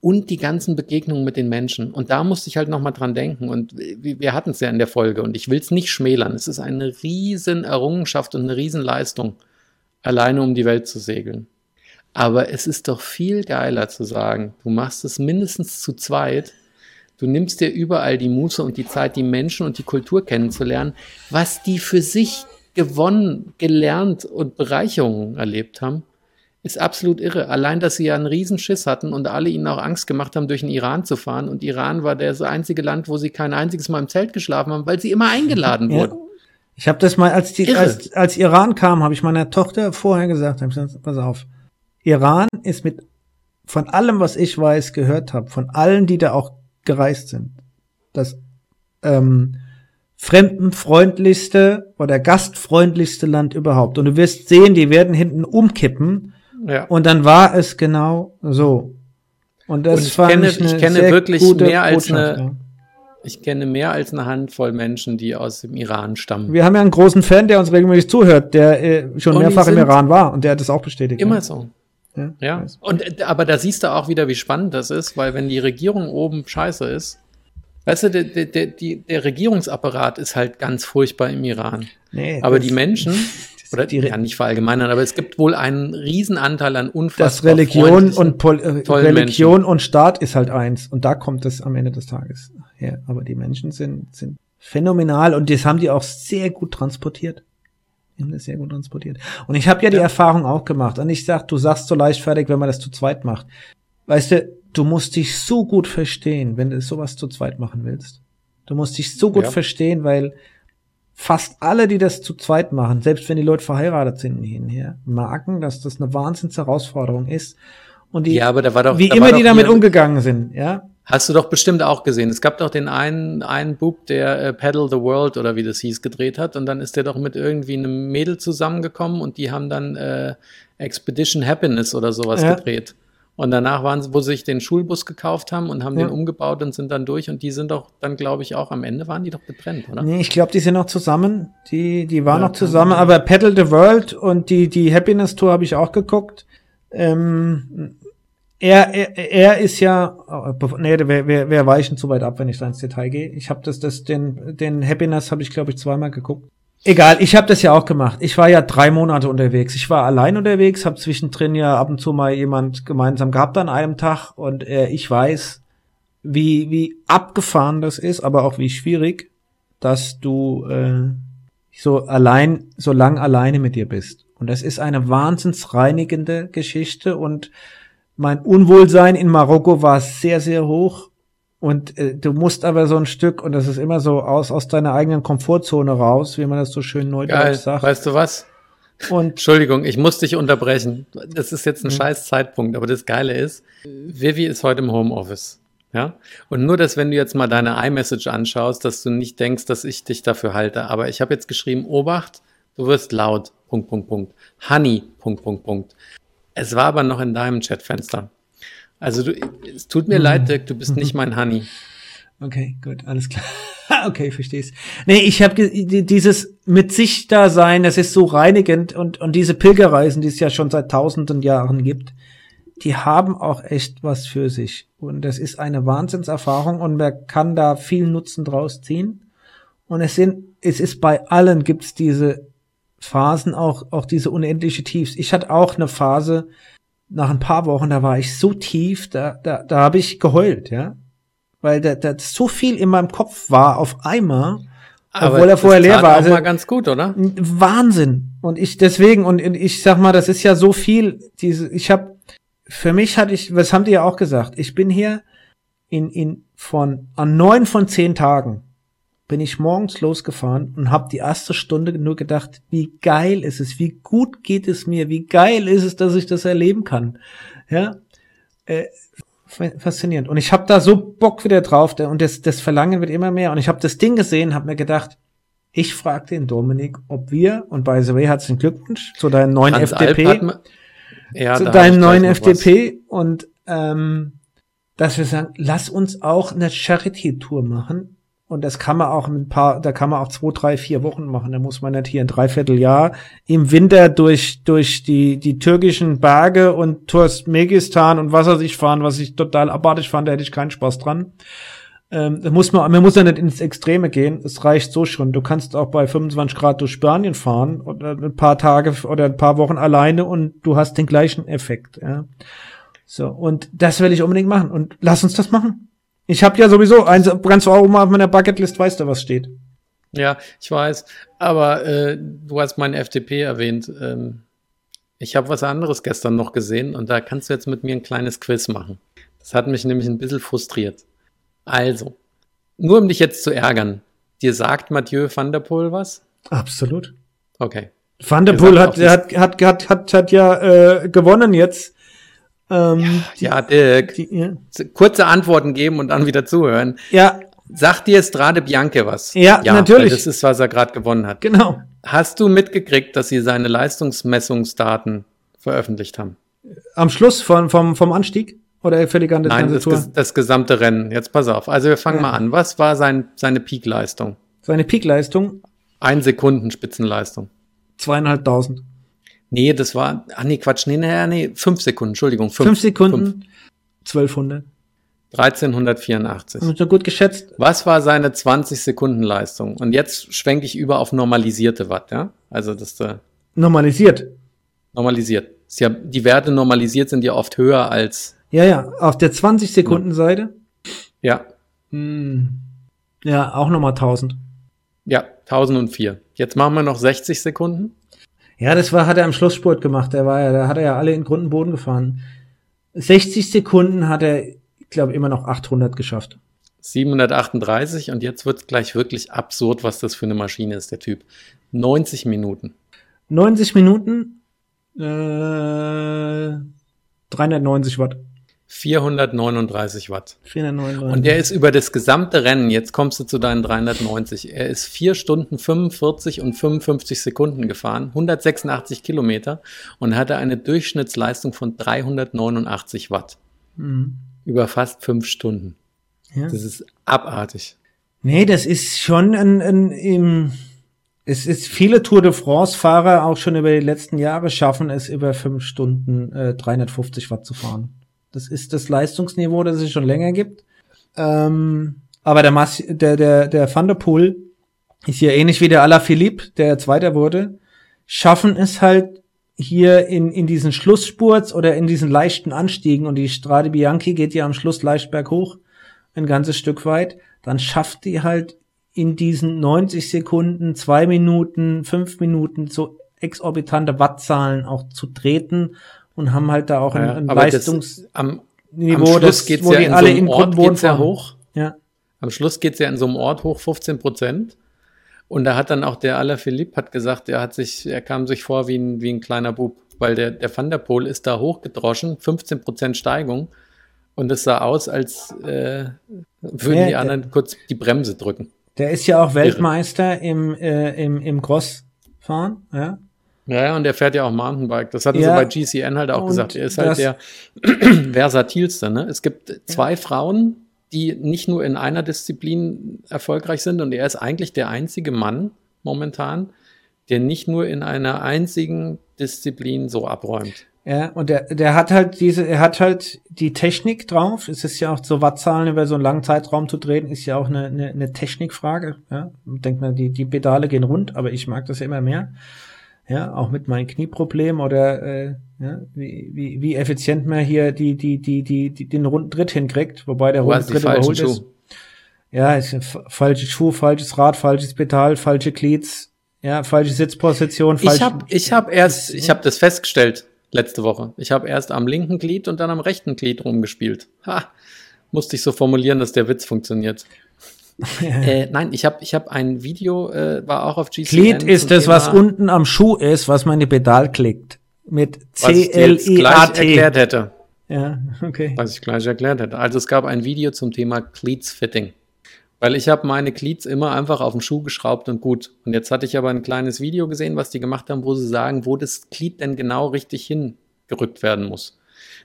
und die ganzen Begegnungen mit den Menschen. Und da musste ich halt nochmal dran denken. Und wir hatten es ja in der Folge und ich will es nicht schmälern. Es ist eine riesen Errungenschaft und eine riesen Leistung, alleine um die Welt zu segeln. Aber es ist doch viel geiler zu sagen, du machst es mindestens zu zweit. Du nimmst dir überall die Muße und die Zeit, die Menschen und die Kultur kennenzulernen, was die für sich gewonnen, gelernt und Bereicherungen erlebt haben, ist absolut irre. Allein, dass sie ja einen Riesenschiss hatten und alle ihnen auch Angst gemacht haben, durch den Iran zu fahren. Und Iran war das einzige Land, wo sie kein einziges Mal im Zelt geschlafen haben, weil sie immer eingeladen wurden. Ja. Ich habe das mal, als, die, als, als Iran kam, habe ich meiner Tochter vorher gesagt, hab gesagt, pass auf, Iran ist mit, von allem, was ich weiß, gehört habe, von allen, die da auch gereist sind, das ähm, fremdenfreundlichste oder gastfreundlichste Land überhaupt. Und du wirst sehen, die werden hinten umkippen. Ja. Und dann war es genau so. Und das Und ich fand kenne, ich eine ich kenne sehr wirklich gute mehr als eine, ja. Ich kenne mehr als eine Handvoll Menschen, die aus dem Iran stammen. Wir haben ja einen großen Fan, der uns regelmäßig zuhört, der äh, schon und mehrfach im Iran war und der hat das auch bestätigt. Immer ja. so. Ja, ja, und aber da siehst du auch wieder, wie spannend das ist, weil wenn die Regierung oben scheiße ist, weißt du, der, der, der, der Regierungsapparat ist halt ganz furchtbar im Iran. Nee, aber die Menschen, oder die ja nicht verallgemeinern, aber es gibt wohl einen Riesenanteil an unfassbar Das Religion und Pol- äh, Religion Menschen. Und Staat ist halt eins und da kommt es am Ende des Tages her. Aber die Menschen sind, sind phänomenal und das haben die auch sehr gut transportiert. Ende ist sehr gut transportiert. Und ich habe ja die ja. Erfahrung auch gemacht. Und ich sag, du sagst so leichtfertig, wenn man das zu zweit macht. Weißt du, du musst dich so gut verstehen, wenn du sowas zu zweit machen willst. Du musst dich so gut ja. verstehen, weil fast alle, die das zu zweit machen, selbst wenn die Leute verheiratet sind hinher, merken, dass das eine wahnsinns Herausforderung ist. Und die, ja, aber da war doch, wie da immer war doch die damit umgegangen sind, ja. Hast du doch bestimmt auch gesehen. Es gab doch den einen, einen Bub, der äh, Paddle the World oder wie das hieß, gedreht hat. Und dann ist der doch mit irgendwie einem Mädel zusammengekommen und die haben dann äh, Expedition Happiness oder sowas ja. gedreht. Und danach waren sie, wo sie sich den Schulbus gekauft haben und haben ja. den umgebaut und sind dann durch. Und die sind doch dann, glaube ich, auch am Ende waren die doch getrennt, oder? Nee, ich glaube, die sind noch zusammen. Die, die waren ja, noch zusammen. Ja. Aber Paddle the World und die, die Happiness Tour habe ich auch geguckt. Ähm, Er, er, er ist ja, nee, wir, wir, wir weichen zu weit ab, wenn ich da ins Detail gehe. Ich habe das, das, den, den Happiness habe ich, glaube ich, zweimal geguckt. Egal, ich habe das ja auch gemacht. Ich war ja drei Monate unterwegs. Ich war allein unterwegs, habe zwischendrin ja ab und zu mal jemand gemeinsam gehabt an einem Tag und äh, ich weiß, wie, wie abgefahren das ist, aber auch wie schwierig, dass du äh, so allein, so lang alleine mit dir bist. Und das ist eine wahnsinnsreinigende Geschichte und mein Unwohlsein in Marokko war sehr, sehr hoch und äh, du musst aber so ein Stück, und das ist immer so aus aus deiner eigenen Komfortzone raus, wie man das so schön neudeutsch sagt. Weißt du was? Und Entschuldigung, ich muss dich unterbrechen. Das ist jetzt ein mhm. scheiß Zeitpunkt, aber das Geile ist, Vivi ist heute im Homeoffice. Ja? Und nur, dass wenn du jetzt mal deine iMessage anschaust, dass du nicht denkst, dass ich dich dafür halte. Aber ich habe jetzt geschrieben, Obacht, du wirst laut, Punkt, Punkt, Punkt. Honey, Punkt, Punkt, Punkt. Es war aber noch in deinem Chatfenster. Also du, es tut mir mhm. leid, Dirk, du bist nicht mein Honey. Okay, gut, alles klar. Okay, versteh's. Nee, ich habe ge- dieses mit sich da sein, das ist so reinigend und und diese Pilgerreisen, die es ja schon seit tausenden Jahren gibt, die haben auch echt was für sich und das ist eine Wahnsinnserfahrung und man kann da viel Nutzen draus ziehen. Und es sind es ist bei allen gibt's diese Phasen, auch auch diese unendliche Tiefs. Ich hatte auch eine Phase nach ein paar Wochen, da war ich so tief, da da da habe ich geheult, ja, weil da, da so viel in meinem Kopf war auf einmal, aber obwohl er vorher leer war. Also, mal ganz gut, oder? Wahnsinn. Und ich deswegen und ich sag mal, das ist ja so viel. Diese, ich habe für mich hatte ich, was haben die ja auch gesagt? Ich bin hier in in von an neun von zehn Tagen. Bin ich morgens losgefahren und habe die erste Stunde nur gedacht, wie geil ist es, wie gut geht es mir, wie geil ist es, dass ich das erleben kann. Ja, äh, faszinierend. Und ich habe da so Bock wieder drauf und das, das Verlangen wird immer mehr. Und ich habe das Ding gesehen, habe mir gedacht, ich frage den Dominik, ob wir, und by the way, herzlichen Glückwunsch zu deinem neuen Hans F D P, man, ja, zu deinem neuen F D P was. Und ähm, dass wir sagen, lass uns auch eine Charity-Tour machen. Und das kann man auch ein paar, da kann man auch zwei, drei, vier Wochen machen. Da muss man nicht hier ein Dreivierteljahr im Winter durch, durch die, die türkischen Berge und Turkmenistan und was weiß ich fahren, was ich total abartig fand, da hätte ich keinen Spaß dran. Ähm, da muss man, man muss ja nicht ins Extreme gehen. Es reicht so schon. Du kannst auch bei fünfundzwanzig Grad durch Spanien fahren oder ein paar Tage oder ein paar Wochen alleine und du hast den gleichen Effekt, ja. So. Und das will ich unbedingt machen. Und lass uns das machen. Ich habe ja sowieso eins, ganz oben auf meiner Bucketlist, weißt du, was steht. Ja, ich weiß. Aber äh, du hast meinen F D P erwähnt. Ähm, ich habe was anderes gestern noch gesehen und da kannst du jetzt mit mir ein kleines Quiz machen. Das hat mich nämlich ein bisschen frustriert. Also, nur um dich jetzt zu ärgern, dir sagt Mathieu van der Poel was? Absolut. Okay. Van der Poel hat, hat, hat, hat, hat, hat ja äh, gewonnen jetzt. Ähm, ja, die, ja, Dirk. Die, ja. Kurze Antworten geben und dann wieder zuhören. Ja. Sagt dir Strade Bianche was? Ja, ja, natürlich. Das ist, was er gerade gewonnen hat. Genau. Hast du mitgekriegt, dass sie seine Leistungsmessungsdaten veröffentlicht haben? Am Schluss von, vom, vom Anstieg? Oder völlig an der Nein, das, das, das gesamte Rennen. Jetzt pass auf. Also wir fangen ja. mal an. Was war sein, seine Peakleistung? Seine Peakleistung? Ein Sekunden Spitzenleistung. Zweieinhalbtausend. Nee, das war, ah nee, Quatsch, nee, nee, nee, fünf Sekunden, Entschuldigung. Fünf, fünf Sekunden, zwölfhundert. dreizehnhundertvierundachtzig. Und so gut geschätzt. Was war seine zwanzig-Sekunden-Leistung? Und jetzt schwenke ich über auf normalisierte Watt, ja? Also das äh, Normalisiert? Normalisiert. Ist ja, die Werte normalisiert sind ja oft höher als... Ja, ja, auf der zwanzig-Sekunden-Seite? Ja. Hm. Ja, auch nochmal tausend. Ja, tausendvier. Jetzt machen wir noch sechzig Sekunden. Ja, das war, hat er am Schlussspurt gemacht. Da war ja, da hat er ja alle in Grund und Boden gefahren. sechzig Sekunden hat er, ich glaube, immer noch achthundert geschafft. siebenhundertachtunddreißig und jetzt wird es gleich wirklich absurd, was das für eine Maschine ist, der Typ. neunzig Minuten. neunzig Minuten, äh, dreihundertneunzig Watt. vierhundertneununddreißig Watt. vierhundertneununddreißig. Und der ist über das gesamte Rennen, jetzt kommst du zu deinen dreihundertneunzig, er ist vier Stunden fünfundvierzig und fünfundfünfzig Sekunden gefahren, hundertsechsundachtzig Kilometer und hatte eine Durchschnittsleistung von dreihundertneunundachtzig Watt. Mhm. Über fast fünf Stunden. Ja. Das ist abartig. Nee, das ist schon ein, ein, ein es ist viele Tour de France Fahrer auch schon über die letzten Jahre schaffen es über fünf Stunden äh, dreihundertfünfzig Watt zu fahren. Das ist das Leistungsniveau, das es schon länger gibt. Ähm, aber der, Mas- der, der, der Van der Poel ist hier ähnlich wie der Alaphilippe, der Zweiter wurde, schaffen es halt hier in, in diesen Schlussspurts oder in diesen leichten Anstiegen, und die Strade Bianche geht ja am Schluss leicht berghoch, ein ganzes Stück weit, dann schafft die halt in diesen neunzig Sekunden, zwei Minuten, fünf Minuten so exorbitante Wattzahlen auch zu treten und haben halt da auch ein, ein ja, Leistungsniveau, am, am Schluss das, geht's wo ja die in alle so in Ort geht's ja hoch. Ja. Am Schluss geht's ja in so einem Ort hoch, fünfzehn Prozent. Und da hat dann auch der Alaphilippe hat gesagt, er hat sich, er kam sich vor wie ein, wie ein kleiner Bub, weil der, der Van der Poel ist da hochgedroschen, fünfzehn Prozent Steigung. Und es sah aus, als äh, würden ja, die anderen der, kurz die Bremse drücken. Der ist ja auch Weltmeister im, äh, im, im Crossfahren, ja. Ja, ja, und der fährt ja auch Mountainbike. Das hatten ja, sie bei G C N halt auch gesagt. Er ist halt der versatilste, ne? Es gibt zwei ja. Frauen, die nicht nur in einer Disziplin erfolgreich sind, und er ist eigentlich der einzige Mann momentan, der nicht nur in einer einzigen Disziplin so abräumt. Ja, und der, der hat halt diese, er hat halt die Technik drauf. Es ist ja auch so, Wattzahlen über so einen langen Zeitraum zu drehen, ist ja auch eine, eine, eine Technikfrage. Ja, denkt man, die, die Pedale gehen rund, aber ich mag das ja immer mehr. Ja, auch mit meinen Knieproblemen oder, äh, ja, wie, wie, wie effizient man hier die, die, die, die, die den runden Dritt hinkriegt, wobei der runde Dritt überholt ist. Ja, ist ein f- falsche Schuh, falsches Rad, falsches Pedal, falsche Glieds, ja, falsche Sitzposition, falsche. Ich hab, ich hab erst, ich hab das festgestellt. Letzte Woche. Ich habe erst am linken Glied und dann am rechten Glied rumgespielt. Ha! Musste ich so formulieren, dass der Witz funktioniert. äh, nein, ich habe ich hab ein Video, äh, war auch auf G C N. Glied ist das, Thema, was unten am Schuh ist, was man in die Pedal klickt. Mit C L I A T. Was ich gleich erklärt hätte. Ja, okay. Was ich gleich erklärt hätte. Also es gab ein Video zum Thema Glieds-Fitting. Weil ich habe meine Glieds immer einfach auf den Schuh geschraubt und gut. Und jetzt hatte ich aber ein kleines Video gesehen, was die gemacht haben, wo sie sagen, wo das Glied denn genau richtig hingerückt werden muss.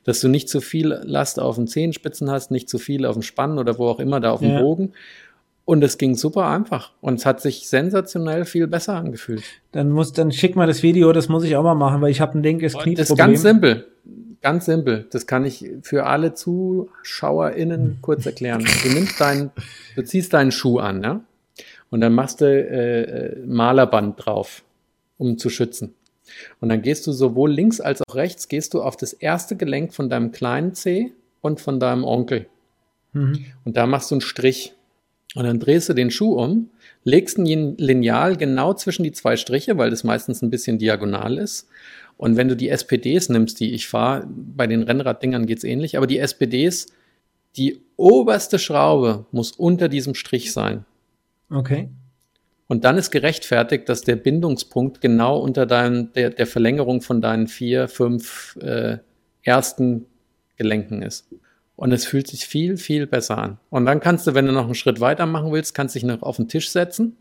Dass du nicht zu viel Last auf den Zehenspitzen hast, nicht zu viel auf dem Spann oder wo auch immer, da auf dem ja. Bogen. Und es ging super einfach. Und es hat sich sensationell viel besser angefühlt. Dann muss, dann schick mal das Video, das muss ich auch mal machen, weil ich habe ein linkes Knieproblem. Das ist ganz simpel. Ganz simpel. Das kann ich für alle ZuschauerInnen kurz erklären. Du nimmst deinen, du ziehst deinen Schuh an, ja? Und dann machst du äh, Malerband drauf, um zu schützen. Und dann gehst du sowohl links als auch rechts, gehst du auf das erste Gelenk von deinem kleinen Zeh und von deinem Onkel. Mhm. Und da machst du einen Strich. Und dann drehst du den Schuh um, legst ein Lineal genau zwischen die zwei Striche, weil das meistens ein bisschen diagonal ist. Und wenn du die S P Ds nimmst, die ich fahre, bei den Rennraddingern geht's ähnlich, aber die S P Ds, die oberste Schraube muss unter diesem Strich sein. Okay. Und dann ist gerechtfertigt, dass der Bindungspunkt genau unter deinem, der, der Verlängerung von deinen vier, fünf äh, ersten Gelenken ist. Und es fühlt sich viel, viel besser an. Und dann kannst du, wenn du noch einen Schritt weiter machen willst, kannst dich noch auf den Tisch setzen,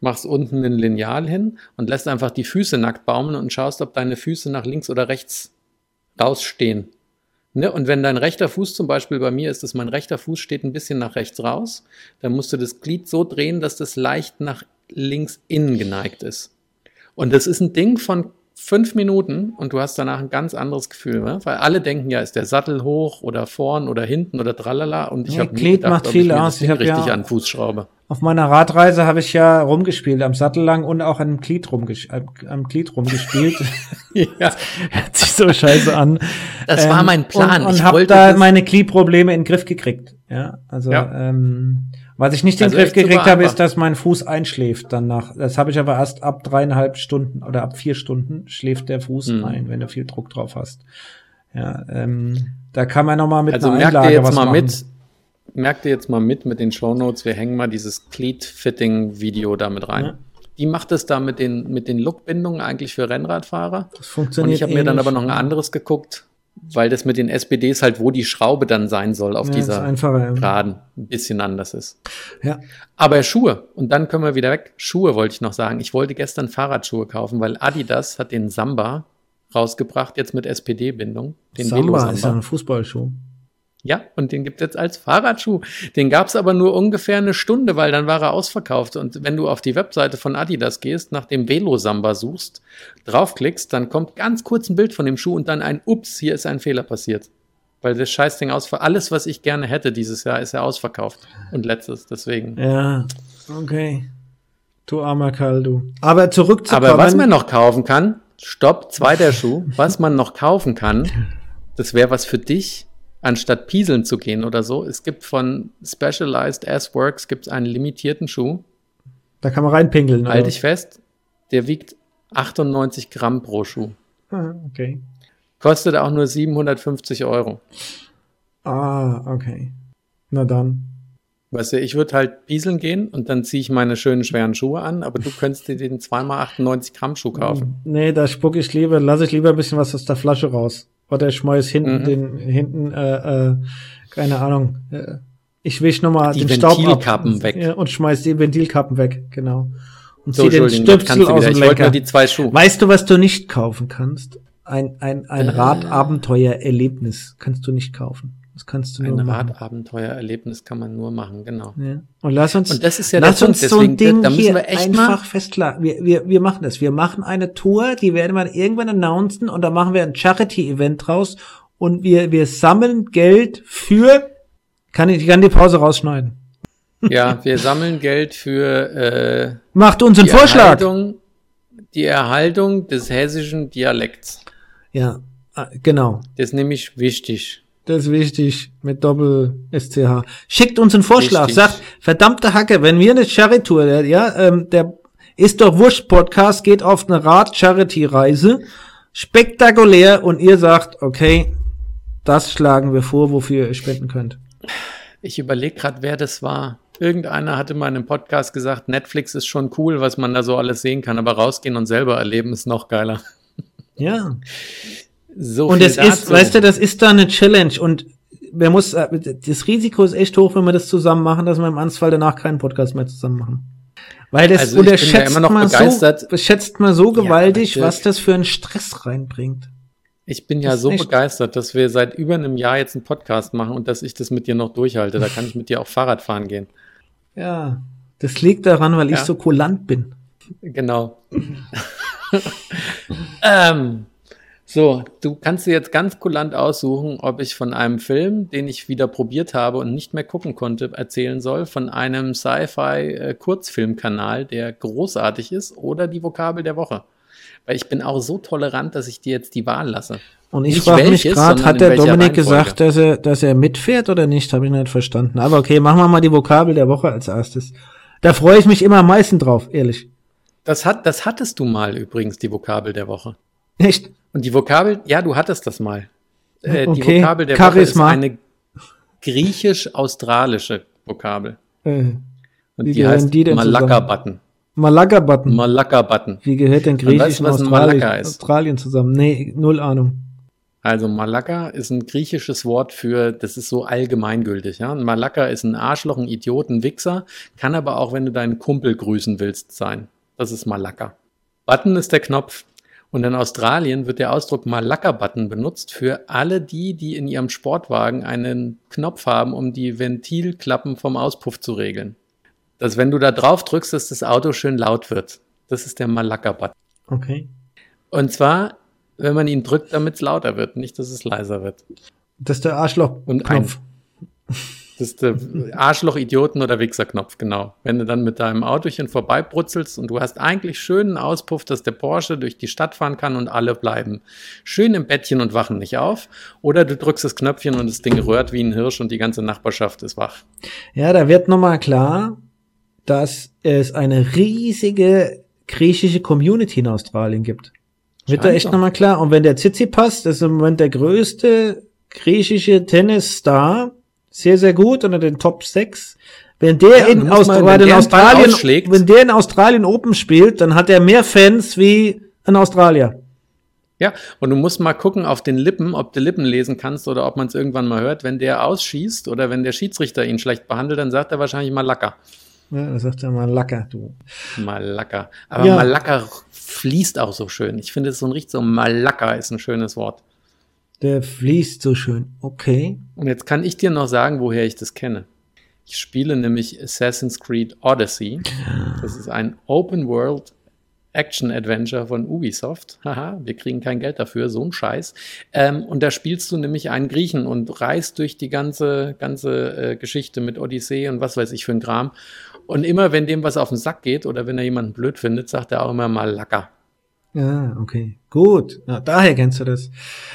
machst unten ein Lineal hin und lässt einfach die Füße nackt baumeln und schaust, ob deine Füße nach links oder rechts rausstehen. Ne? Und wenn dein rechter Fuß zum Beispiel, bei mir ist es, mein rechter Fuß steht ein bisschen nach rechts raus, dann musst du das Glied so drehen, dass das leicht nach links innen geneigt ist. Und das ist ein Ding von fünf Minuten und du hast danach ein ganz anderes Gefühl, ne? Weil alle denken ja, ist der Sattel hoch oder vorn oder hinten oder tralala, und ich nee, habe nie gedacht, macht ob viel ich mir aus. Das ich richtig ja an Fußschraube. Auf meiner Radreise habe ich ja rumgespielt, am Sattel lang und auch am Glied, rumges- am, am Glied rumgespielt. Ja. Hört sich so scheiße an. Das ähm, war mein Plan. Und, und ich habe da meine Knieprobleme in den Griff gekriegt. Ja, also ja. Ähm, Was ich nicht in den Griff gekriegt habe, ist, dass mein Fuß einschläft danach. Das habe ich aber erst ab dreieinhalb Stunden oder ab vier Stunden schläft der Fuß mhm. ein, wenn du viel Druck drauf hast. Ja, ähm, da kann man noch mal mit also einer Einlage jetzt was mal machen. Mit, merkt ihr jetzt mal mit mit den Shownotes, wir hängen mal dieses Cleat-Fitting-Video damit rein. Ja. Die macht es da mit den, mit den Look-Bindungen eigentlich für Rennradfahrer. Das funktioniert. Und ich habe eh mir dann nicht. aber noch ein anderes geguckt, weil das mit den S B Ds halt, wo die Schraube dann sein soll auf ja, dieser Geraden, ein bisschen anders ist. Ja. Aber Schuhe, und dann können wir wieder weg. Schuhe wollte ich noch sagen. Ich wollte gestern Fahrradschuhe kaufen, weil Adidas hat den Samba rausgebracht, jetzt mit S P D-Bindung. Den Samba, Velo-Samba ist ja ein Fußballschuh. Ja, und den gibt's jetzt als Fahrradschuh. Den gab's aber nur ungefähr eine Stunde, weil dann war er ausverkauft. Und wenn du auf die Webseite von Adidas gehst, nach dem Velo-Samba suchst, draufklickst, dann kommt ganz kurz ein Bild von dem Schuh und dann ein Ups, hier ist ein Fehler passiert. Weil das Scheißding ausverkauft. Alles, was ich gerne hätte dieses Jahr, ist ja ausverkauft. Und letztes, deswegen. Ja, okay. Du armer Karl, du. Aber zurückzukommen. Aber was man noch kaufen kann, stopp, zweiter Schuh, was man noch kaufen kann, das wäre was für dich, anstatt pieseln zu gehen oder so. Es gibt von Specialized S-Works gibt's einen limitierten Schuh. Da kann man reinpinkeln. Halt dich fest, der wiegt achtundneunzig Gramm pro Schuh. Ah, okay. Kostet auch nur siebenhundertfünfzig Euro. Ah, okay. Na dann. Weißt du, ich würde halt pieseln gehen und dann ziehe ich meine schönen, schweren Schuhe an, aber du könntest dir den zweimal achtundneunzig Gramm Schuh kaufen. Nee, da spuck ich lieber, lasse ich lieber ein bisschen was aus der Flasche raus. Oder ich schmeiß hinten mhm. den, hinten, äh, äh, keine Ahnung, äh, ich wisch nochmal den Staub ab und, weg. Ja, und schmeiß die Ventilkappen weg, genau. Und so, zieh den Stöpsel aus dem Lenker. Die zwei Schuhe. Weißt du, was du nicht kaufen kannst? Ein, ein, ein äh. Radabenteuererlebnis kannst du nicht kaufen. Das kannst du nur machen. Ein Radabenteuererlebnis kann man nur machen, genau. Ja. Und lass uns, und das ist ja lass uns so ein Ding da hier wir echt einfach festlegen. Wir, wir, wir machen das. Wir machen eine Tour, die werden wir irgendwann announcen und da machen wir ein Charity-Event draus und wir, wir sammeln Geld für, kann ich, ich kann die Pause rausschneiden. Ja, wir sammeln Geld für, äh, macht uns einen die Vorschlag. Erhaltung, die Erhaltung des hessischen Dialekts. Ja, genau. Das ist nämlich wichtig. Das ist wichtig, mit Doppel-S C H. Schickt uns einen Vorschlag, wichtig. Sagt, verdammte Hacke, wenn wir eine Charity-Tour, ja, ähm, der ist doch Wurscht-Podcast, geht auf eine Rad-Charity-Reise, spektakulär, und ihr sagt, okay, das schlagen wir vor, wofür ihr spenden könnt. Ich überlege gerade, wer das war. Irgendeiner hatte mal in einem Podcast gesagt, Netflix ist schon cool, was man da so alles sehen kann, aber rausgehen und selber erleben ist noch geiler. Ja. So und es ist, weißt du, das ist da eine Challenge und man muss, das Risiko ist echt hoch, wenn wir das zusammen machen, dass wir im Ernstfall danach keinen Podcast mehr zusammen machen. Weil das also unterschätzt da man so, schätzt man so gewaltig, ja, was das für einen Stress reinbringt. Ich bin ja so echt begeistert, dass wir seit über einem Jahr jetzt einen Podcast machen und dass ich das mit dir noch durchhalte. Da kann ich mit dir auch Fahrrad fahren gehen. Ja, das liegt daran, weil ja. ich so kulant bin. Genau. ähm, So, du kannst dir jetzt ganz kulant aussuchen, ob ich von einem Film, den ich wieder probiert habe und nicht mehr gucken konnte, erzählen soll, von einem Sci-Fi-Kurzfilmkanal, der großartig ist, oder die Vokabel der Woche. Weil ich bin auch so tolerant, dass ich dir jetzt die Wahl lasse. Und ich frage mich gerade, hat der Dominik gesagt, dass er, dass er mitfährt oder nicht? Habe ich nicht verstanden. Aber okay, machen wir mal die Vokabel der Woche als erstes. Da freue ich mich immer am meisten drauf, ehrlich. Das hat, das hattest du mal übrigens, die Vokabel der Woche. Echt? Und die Vokabel, ja, du hattest das mal. Äh, okay. Die Vokabel der Charisma. Woche ist eine griechisch-australische Vokabel. Äh, und die heißt Malaka-Button. Malaka-Button? Malaka-Button. Wie gehört denn griechisch und Australien, Australien zusammen? Nee, null Ahnung. Also Malaka ist ein griechisches Wort für, das ist so allgemeingültig. Ja? Ein Malaka ist ein Arschloch, ein Idiot, ein Wichser, kann aber auch, wenn du deinen Kumpel grüßen willst, sein. Das ist Malaka. Button ist der Knopf. Und in Australien wird der Ausdruck Malaka-Button benutzt für alle die, die in ihrem Sportwagen einen Knopf haben, um die Ventilklappen vom Auspuff zu regeln. Dass wenn du da drauf drückst, dass das Auto schön laut wird. Das ist der Malaka-Button. Okay. Und zwar, wenn man ihn drückt, damit es lauter wird, nicht, dass es leiser wird. Das ist der Arschloch-Knopf. Und ein, Das ist der Arschloch-Idioten- oder Wichserknopf, genau. Wenn du dann mit deinem Autochen vorbeibrutzelst und du hast eigentlich schönen Auspuff, dass der Porsche durch die Stadt fahren kann und alle bleiben schön im Bettchen und wachen nicht auf. Oder du drückst das Knöpfchen und das Ding röhrt wie ein Hirsch und die ganze Nachbarschaft ist wach. Ja, da wird nochmal klar, dass es eine riesige griechische Community in Australien gibt. Wird da echt auch nochmal klar. Und wenn der Tsitsipas, das ist im Moment der größte griechische Tennisstar, sehr, sehr gut, unter den Top sechs. Wenn der, ja, in, Austra- mal, wenn der in Australien, wenn der in Australien Open spielt, dann hat er mehr Fans wie ein Australier. Ja, und du musst mal gucken auf den Lippen, ob du Lippen lesen kannst oder ob man es irgendwann mal hört. Wenn der ausschießt oder wenn der Schiedsrichter ihn schlecht behandelt, dann sagt er wahrscheinlich Malaka. Ja, dann sagt er Malaka, du. Malaka. Aber ja. Malaka fließt auch so schön. Ich finde, es ist so ein richtig so, Malaka ist ein schönes Wort. Der fließt so schön, okay. Und jetzt kann ich dir noch sagen, woher ich das kenne. Ich spiele nämlich Assassin's Creed Odyssey. Das ist ein Open-World-Action-Adventure von Ubisoft. Haha, wir kriegen kein Geld dafür, so ein Scheiß. Ähm, und da spielst du nämlich einen Griechen und reist durch die ganze, ganze äh, Geschichte mit Odyssee und was weiß ich für ein Kram. Und immer, wenn dem was auf den Sack geht oder wenn er jemanden blöd findet, sagt er auch immer mal Lacker. Ja, okay. Gut. Ja, daher kennst du das.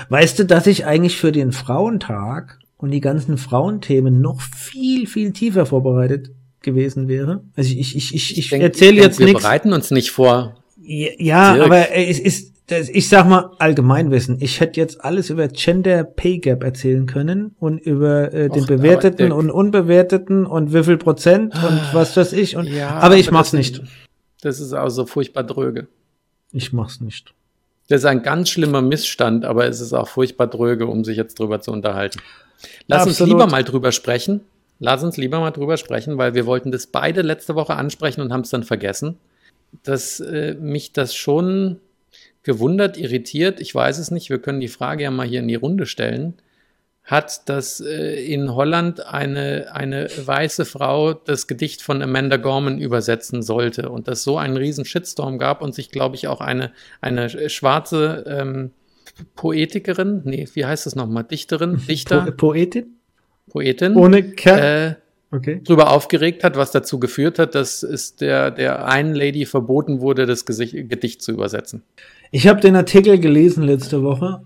Weißt du, dass ich eigentlich für den Frauentag und die ganzen Frauenthemen noch viel, viel tiefer vorbereitet gewesen wäre? Also ich, ich, ich, ich, ich erzähle jetzt nichts. Wir bereiten uns nicht vor. Ja, ja, aber es ist, ich sag mal, Allgemeinwissen. Ich hätte jetzt alles über Gender Pay Gap erzählen können und über äh, den Och, bewerteten und unbewerteten und wie viel Prozent und was weiß ich. Und, ja, aber ich aber mach's das nicht. Ist, das ist auch so furchtbar dröge. Ich mach's nicht. Das ist ein ganz schlimmer Missstand, aber es ist auch furchtbar dröge, um sich jetzt drüber zu unterhalten. Lass Absolut. uns lieber mal drüber sprechen. Lass uns lieber mal drüber sprechen, weil wir wollten das beide letzte Woche ansprechen und haben es dann vergessen. Dass äh, mich das schon gewundert, irritiert, ich weiß es nicht, wir können die Frage ja mal hier in die Runde stellen, hat, dass äh, in Holland eine, eine weiße Frau das Gedicht von Amanda Gorman übersetzen sollte und dass so einen riesen Shitstorm gab und sich, glaube ich, auch eine, eine schwarze ähm, Poetikerin, nee, wie heißt das nochmal, Dichterin, Dichter? Po- Poetin? Poetin. Ohne Kerl. Äh, Okay. drüber aufgeregt hat, was dazu geführt hat, dass es der, der einen Lady verboten wurde, das Gesicht, Gedicht zu übersetzen. Ich habe den Artikel gelesen letzte Woche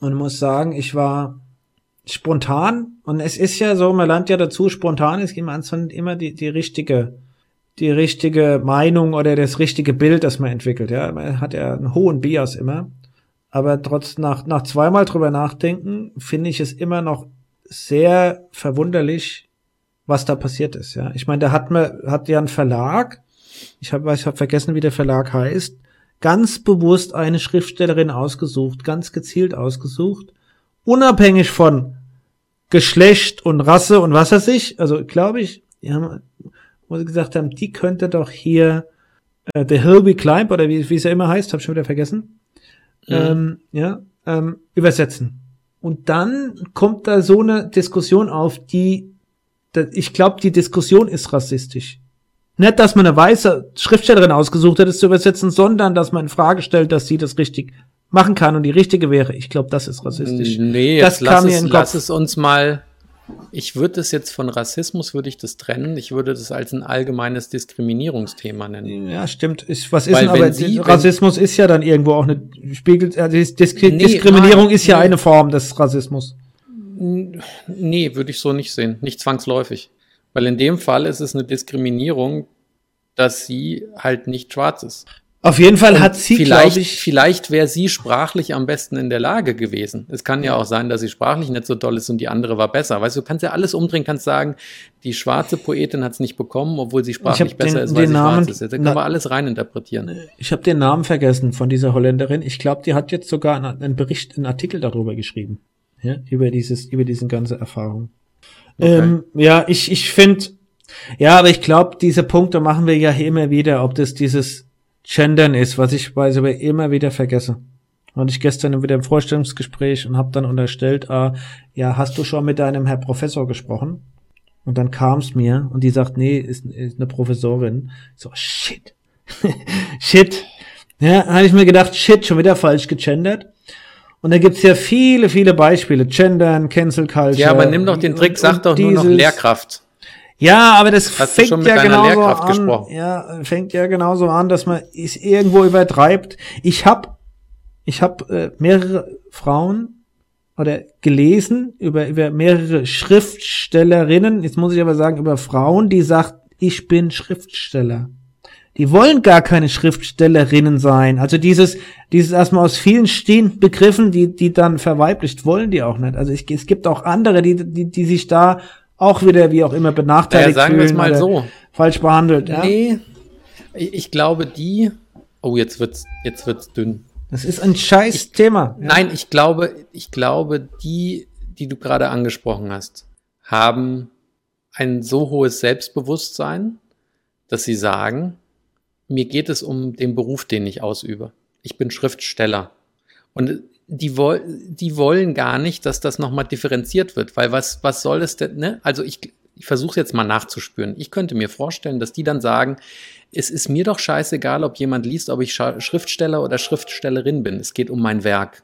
und muss sagen, ich war spontan, und es ist ja so, man lernt ja dazu, spontan ist immer die, die richtige, die richtige Meinung oder das richtige Bild, das man entwickelt. Ja, man hat ja einen hohen Bias immer, aber trotz nach, nach zweimal drüber nachdenken, finde ich es immer noch sehr verwunderlich, was da passiert ist, ja. Ich meine, da hat man, hat ja ein Verlag, ich habe ich hab vergessen, wie der Verlag heißt, ganz bewusst eine Schriftstellerin ausgesucht, ganz gezielt ausgesucht, unabhängig von Geschlecht und Rasse und was weiß ich, also glaube ich, die haben, wo sie gesagt haben, die könnte doch hier äh, The Hill We Climb, oder wie, wie es ja immer heißt, habe ich schon wieder vergessen, ja, ähm, ja ähm, übersetzen. Und dann kommt da so eine Diskussion auf, die ich glaube, die Diskussion ist rassistisch. Nicht, dass man eine weiße Schriftstellerin ausgesucht hat, es zu übersetzen, sondern dass man in Frage stellt, dass sie das richtig machen kann und die richtige wäre. Ich glaube, das ist rassistisch. Nee, das kam mir in den Kopf. Lass es uns mal, ich würde das jetzt von Rassismus, würde ich das trennen, ich würde das als ein allgemeines Diskriminierungsthema nennen. Ja, stimmt. Ist, was ist Weil, denn, aber sie, Rassismus ist ja dann irgendwo auch eine, spiegelt, äh, Diskri- nee, Diskriminierung nein, ist ja nee. eine Form des Rassismus. Nee, würde ich so nicht sehen. Nicht zwangsläufig. Weil in dem Fall ist es eine Diskriminierung, dass sie halt nicht schwarz ist. Auf jeden Fall hat sie, glaube ich... Vielleicht wäre sie sprachlich am besten in der Lage gewesen. Es kann ja auch sein, dass sie sprachlich nicht so doll ist und die andere war besser. Weißt du, du kannst ja alles umdrehen, kannst sagen, die schwarze Poetin hat es nicht bekommen, obwohl sie sprachlich besser ist, weil sie schwarz ist. Da kann man alles reininterpretieren. Ich habe den Namen vergessen von dieser Holländerin. Ich glaube, die hat jetzt sogar einen Bericht, einen Artikel darüber geschrieben. Ja, über dieses, über diesen ganze Erfahrung. Okay. Ähm, ja, ich, ich finde, ja, aber ich glaube, diese Punkte machen wir ja immer wieder, ob das dieses Gendern ist, was ich weiß, aber immer wieder vergesse. Und ich gestern wieder im Vorstellungsgespräch und habe dann unterstellt, ah, ja, hast du schon mit deinem Herr Professor gesprochen? Und dann kam es mir und die sagt, nee, ist, ist eine Professorin. So, shit. shit. Ja, habe ich mir gedacht, shit, schon wieder falsch gegendert. Und da gibt's ja viele, viele Beispiele. Gendern, Cancel Culture. Ja, aber nimm doch den Trick, und, sag und doch dieses, nur noch Lehrkraft. Ja, aber das Hast fängt ja genauso an. Gesprochen? Ja, fängt ja genauso an, dass man es irgendwo übertreibt. Ich habe ich hab, äh, mehrere Frauen oder gelesen über, über mehrere Schriftstellerinnen. Jetzt muss ich aber sagen, über Frauen, die sagt, ich bin Schriftsteller. Die wollen gar keine Schriftstellerinnen sein. Also dieses, dieses erstmal aus vielen stehenden Begriffen, die, die dann verweiblicht, wollen die auch nicht. Also ich, es gibt auch andere, die, die, die sich da auch wieder, wie auch immer, benachteiligt naja, sagen fühlen mal so. Falsch behandelt. Ja? Nee, ich glaube die, oh, jetzt wird's, jetzt wird's dünn. Das ist ein scheiß ich, Thema. Ja. Nein, ich glaube, ich glaube, die, die du gerade angesprochen hast, haben ein so hohes Selbstbewusstsein, dass sie sagen, mir geht es um den Beruf, den ich ausübe. Ich bin Schriftsteller. Und die, wo- die wollen gar nicht, dass das nochmal differenziert wird. Weil was, was soll es denn, ne? Also ich, ich versuche es jetzt mal nachzuspüren. Ich könnte mir vorstellen, dass die dann sagen, es ist mir doch scheißegal, ob jemand liest, ob ich Sch- Schriftsteller oder Schriftstellerin bin. Es geht um mein Werk.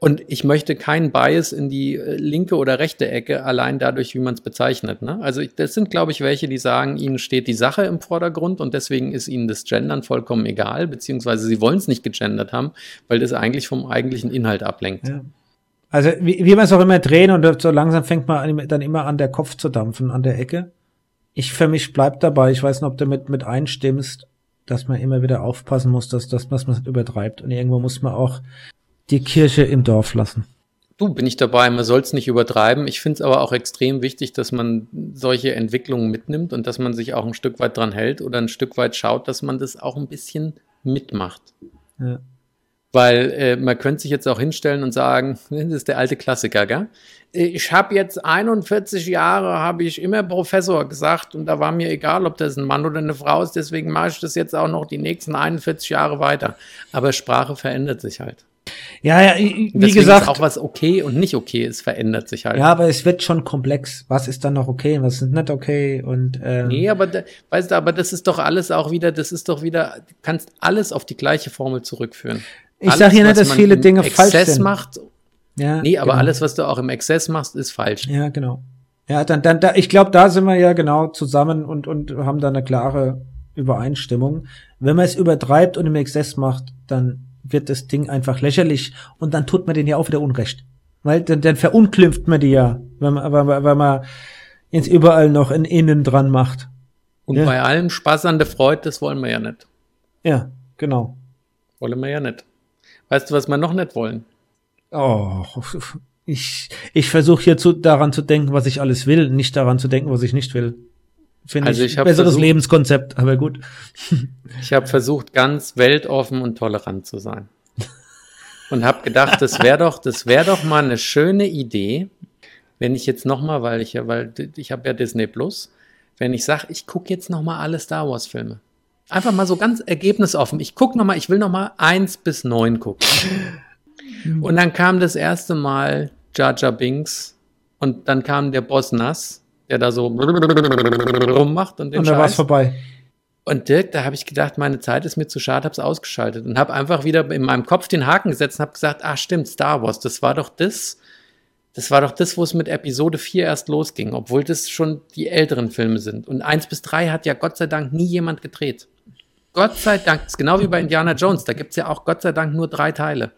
Und ich möchte keinen Bias in die linke oder rechte Ecke, allein dadurch, wie man es bezeichnet. Ne? Also das sind, glaube ich, welche, die sagen, ihnen steht die Sache im Vordergrund und deswegen ist ihnen das Gendern vollkommen egal, beziehungsweise sie wollen es nicht gegendert haben, weil das eigentlich vom eigentlichen Inhalt ablenkt. Ja. Also wie, wie man es auch immer drehen und so langsam fängt man dann immer an, der Kopf zu dampfen an der Ecke. Ich für mich bleib dabei. Ich weiß nicht, ob du mit, mit einstimmst, dass man immer wieder aufpassen muss, dass, dass man es nicht übertreibt. Und irgendwo muss man auch die Kirche im Dorf lassen. Du, bin ich dabei, man soll es nicht übertreiben. Ich finde es aber auch extrem wichtig, dass man solche Entwicklungen mitnimmt und dass man sich auch ein Stück weit dran hält oder ein Stück weit schaut, dass man das auch ein bisschen mitmacht. Ja. Weil äh, man könnte sich jetzt auch hinstellen und sagen, das ist der alte Klassiker, gell? Ich habe jetzt einundvierzig Jahre, habe ich immer Professor gesagt und da war mir egal, ob das ein Mann oder eine Frau ist, deswegen mache ich das jetzt auch noch die nächsten einundvierzig Jahre weiter. Aber Sprache verändert sich halt. Ja, ja, wie Deswegen gesagt. Ist auch was okay und nicht okay ist, verändert sich halt. Ja, aber es wird schon komplex. Was ist dann noch okay und was ist nicht okay und, ähm. Nee, aber, da, weißt du, aber das ist doch alles auch wieder, das ist doch wieder, du kannst alles auf die gleiche Formel zurückführen. Ich alles, sag hier nicht, dass viele Dinge falsch sind. Exzess macht. Ja. Nee, aber genau. Alles, was du auch im Exzess machst, ist falsch. Ja, genau. Ja, dann, dann, da, ich glaube, da sind wir ja genau zusammen und, und haben da eine klare Übereinstimmung. Wenn man es übertreibt und im Exzess macht, dann wird das Ding einfach lächerlich und dann tut man denen ja auch wieder Unrecht. Weil dann, dann verunglimpft man die ja, wenn man, wenn man, wenn man jetzt überall noch in innen dran macht. Und ja. Bei allem Spaß an der Freude, das wollen wir ja nicht. Ja, genau. Wollen wir ja nicht. Weißt du, was wir noch nicht wollen? Oh, ich, ich versuche hier zu, daran zu denken, was ich alles will, nicht daran zu denken, was ich nicht will. Finde also ich, ich ein besseres versucht, Lebenskonzept, aber gut. Ich habe versucht, ganz weltoffen und tolerant zu sein. Und habe gedacht, das wäre doch, das wäre doch mal eine schöne Idee, wenn ich jetzt nochmal, weil ich ja, weil ich habe ja Disney Plus, wenn ich sage, ich gucke jetzt nochmal alle Star Wars Filme. Einfach mal so ganz ergebnisoffen. Ich gucke nochmal, ich will nochmal eins bis neun gucken. Und dann kam das erste Mal Jar Jar Binks und dann kam der Boss Nass, der da so rummacht und den Scheiß. Und da war es vorbei. Und Dirk, da habe ich gedacht, meine Zeit ist mir zu schade, habe es ausgeschaltet und habe einfach wieder in meinem Kopf den Haken gesetzt und habe gesagt, ah stimmt, Star Wars, das war doch das, das war doch das, wo es mit Episode vier erst losging, obwohl das schon die älteren Filme sind. Und eins bis drei hat ja Gott sei Dank nie jemand gedreht. Gott sei Dank, das ist genau wie bei Indiana Jones, da gibt es ja auch Gott sei Dank nur drei Teile.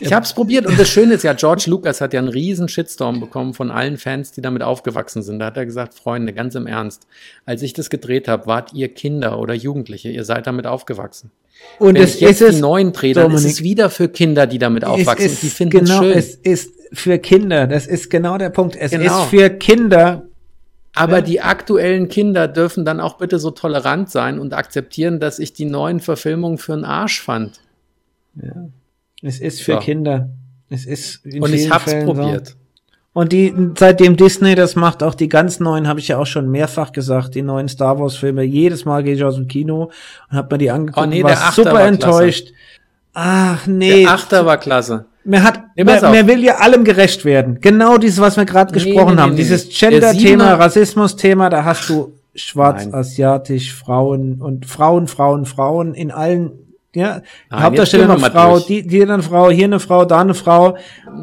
Ich hab's probiert und das Schöne ist ja, George Lucas hat ja einen riesen Shitstorm bekommen von allen Fans, die damit aufgewachsen sind. Da hat er gesagt, Freunde, ganz im Ernst, als ich das gedreht habe, wart ihr Kinder oder Jugendliche, ihr seid damit aufgewachsen. Und Wenn es ich jetzt ist die neuen drehe, dann Dominik, ist es wieder für Kinder, die damit aufwachsen. Ist, die finden genau, es schön. Es ist für Kinder, das ist genau der Punkt. Es genau. ist für Kinder. Aber die aktuellen Kinder dürfen dann auch bitte so tolerant sein und akzeptieren, dass ich die neuen Verfilmungen für einen Arsch fand. Ja. Es ist für ja. Kinder. Es ist in Und ich hab's Fällen probiert. So. Und die, seitdem Disney das macht, auch die ganz neuen, habe ich ja auch schon mehrfach gesagt, die neuen Star Wars Filme, jedes Mal gehe ich aus dem Kino und habe mir die angeguckt oh nee, und war super war enttäuscht. Ach nee. Der Achter war klasse. Man hat, nee, man, man will ja allem gerecht werden. Genau dieses, was wir gerade gesprochen nee, nee, nee, haben. Nee, Dieses Gender-Thema, Rassismus-Thema, da hast du schwarz, Nein. asiatisch, Frauen und Frauen, Frauen, Frauen in allen Ja, ah, Hauptdarsteller eine Frau, die, die eine Frau, hier eine Frau, da eine Frau.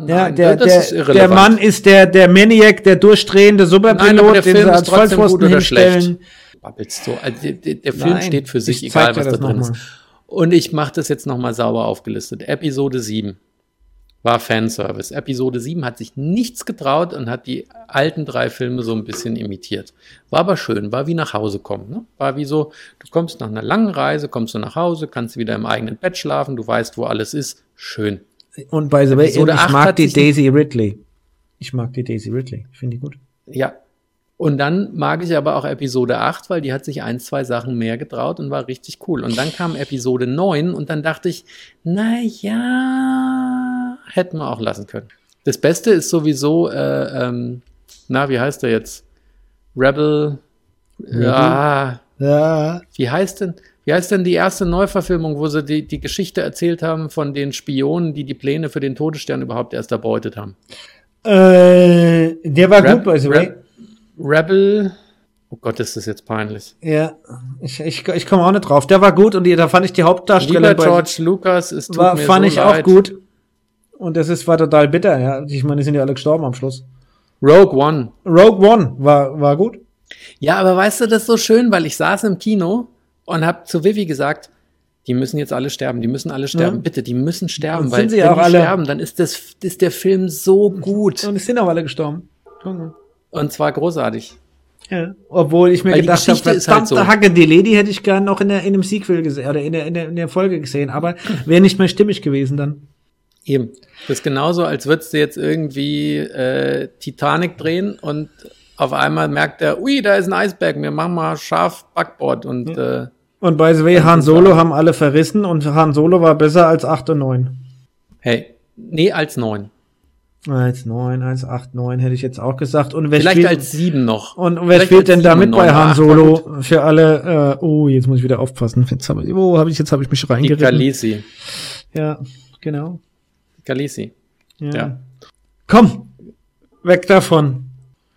Ja, nein, der, der, der Mann ist der, der Maniac, der durchdrehende Superpilot, den sie als Vollpfosten hinstellen. Babbelst so. Also, der, der Film nein, steht für sich, egal was da drin ist. Und ich mache das jetzt nochmal sauber aufgelistet. Episode sieben war Fanservice. Episode sieben hat sich nichts getraut und hat die alten drei Filme so ein bisschen imitiert. War aber schön, war wie nach Hause kommen. Ne? War wie so, du kommst nach einer langen Reise, kommst du nach Hause, kannst wieder im eigenen Bett schlafen, du weißt, wo alles ist. Schön. Und by the way, ich mag die Daisy Ridley. Ich mag die Daisy Ridley. Ich finde die gut. Ja. Und dann mag ich aber auch Episode acht, weil die hat sich ein, zwei Sachen mehr getraut und war richtig cool. Und dann kam Episode neun und dann dachte ich, na ja, hätten wir auch lassen können. Das Beste ist sowieso, äh, ähm, na, wie heißt der jetzt? Rebel, Rebel? Ja, ja. Wie heißt denn, wie heißt denn die erste Neuverfilmung, wo sie die, die Geschichte erzählt haben von den Spionen, die die Pläne für den Todesstern überhaupt erst erbeutet haben? Äh, der war Re- gut, also Re- Rebel, oh Gott, ist das jetzt peinlich. Ja, ich, ich, ich komme auch nicht drauf. Der war gut und die, da fand ich die Hauptdarsteller. Lieber George bei, Lucas ist war, mir fand so ich leid. Auch gut. Und das ist war total bitter. Ja, ich meine, die sind ja alle gestorben am Schluss. Rogue One. Rogue One war war gut. Ja, aber weißt du, das ist so schön, weil ich saß im Kino und habe zu Vivi gesagt, die müssen jetzt alle sterben, die müssen alle sterben, ja. Bitte, die müssen sterben, und weil sind sie wenn auch die alle sterben, dann ist das ist der Film so gut. Und es sind auch alle gestorben. Mhm. Und zwar großartig. Ja. Obwohl ich mir weil gedacht habe, verdammte halt so. Hacke, die Lady hätte ich gern noch in, der, in einem Sequel gesehen, oder in der, in der, in der Folge gesehen, aber wäre nicht mehr stimmig gewesen dann. Eben. Das ist genauso, als würdest du jetzt irgendwie äh, Titanic drehen und auf einmal merkt er, ui, da ist ein Eisberg, wir machen mal scharf Backboard. Und, ja. äh, und by the way, Han Solo haben alle verrissen und Han Solo war besser als acht und neun. Hey, nee, als neun. eins neun, eins acht neun hätte ich jetzt auch gesagt. Und wer vielleicht spielt, als sieben noch. Und wer vielleicht spielt denn da mit bei Han Solo? acht, für alle, äh, oh, jetzt muss ich wieder aufpassen. Jetzt hab ich, oh, hab ich, jetzt habe ich mich reingeritten. Die Khaleesi. Ja, genau. Khaleesi. Ja. ja. Komm, weg davon.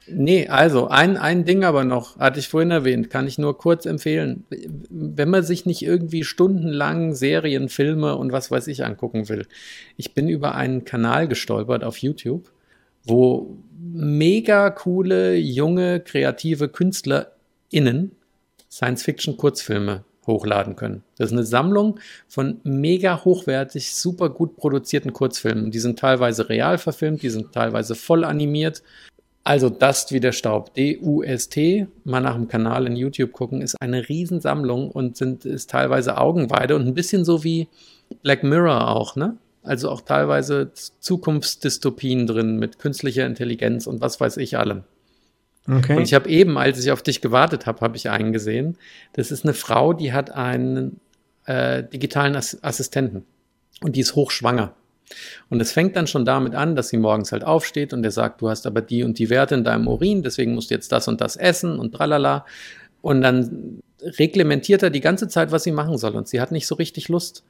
Nee, also, ein, ein Ding aber noch, hatte ich vorhin erwähnt, kann ich nur kurz empfehlen. Wenn man sich nicht irgendwie stundenlang Serien, Filme und was weiß ich angucken will. Ich bin über einen Kanal gestolpert auf YouTube, wo mega coole, junge, kreative KünstlerInnen Science-Fiction-Kurzfilme hochladen können. Das ist eine Sammlung von mega hochwertig, super gut produzierten Kurzfilmen. Die sind teilweise real verfilmt, die sind teilweise voll animiert. Also Dust wie der Staub, D U S T, mal nach dem Kanal in YouTube gucken, ist eine Riesensammlung und sind, ist teilweise Augenweide und ein bisschen so wie Black Mirror auch, ne? Also auch teilweise Zukunftsdystopien drin mit künstlicher Intelligenz und was weiß ich allem. Okay. Und ich habe eben, als ich auf dich gewartet habe, habe ich einen gesehen. Das ist eine Frau, die hat einen äh, digitalen Ass- Assistenten und die ist hochschwanger. Und es fängt dann schon damit an, dass sie morgens halt aufsteht und der sagt, du hast aber die und die Werte in deinem Urin, deswegen musst du jetzt das und das essen und tralala. Und dann reglementiert er die ganze Zeit, was sie machen soll und sie hat nicht so richtig Lust.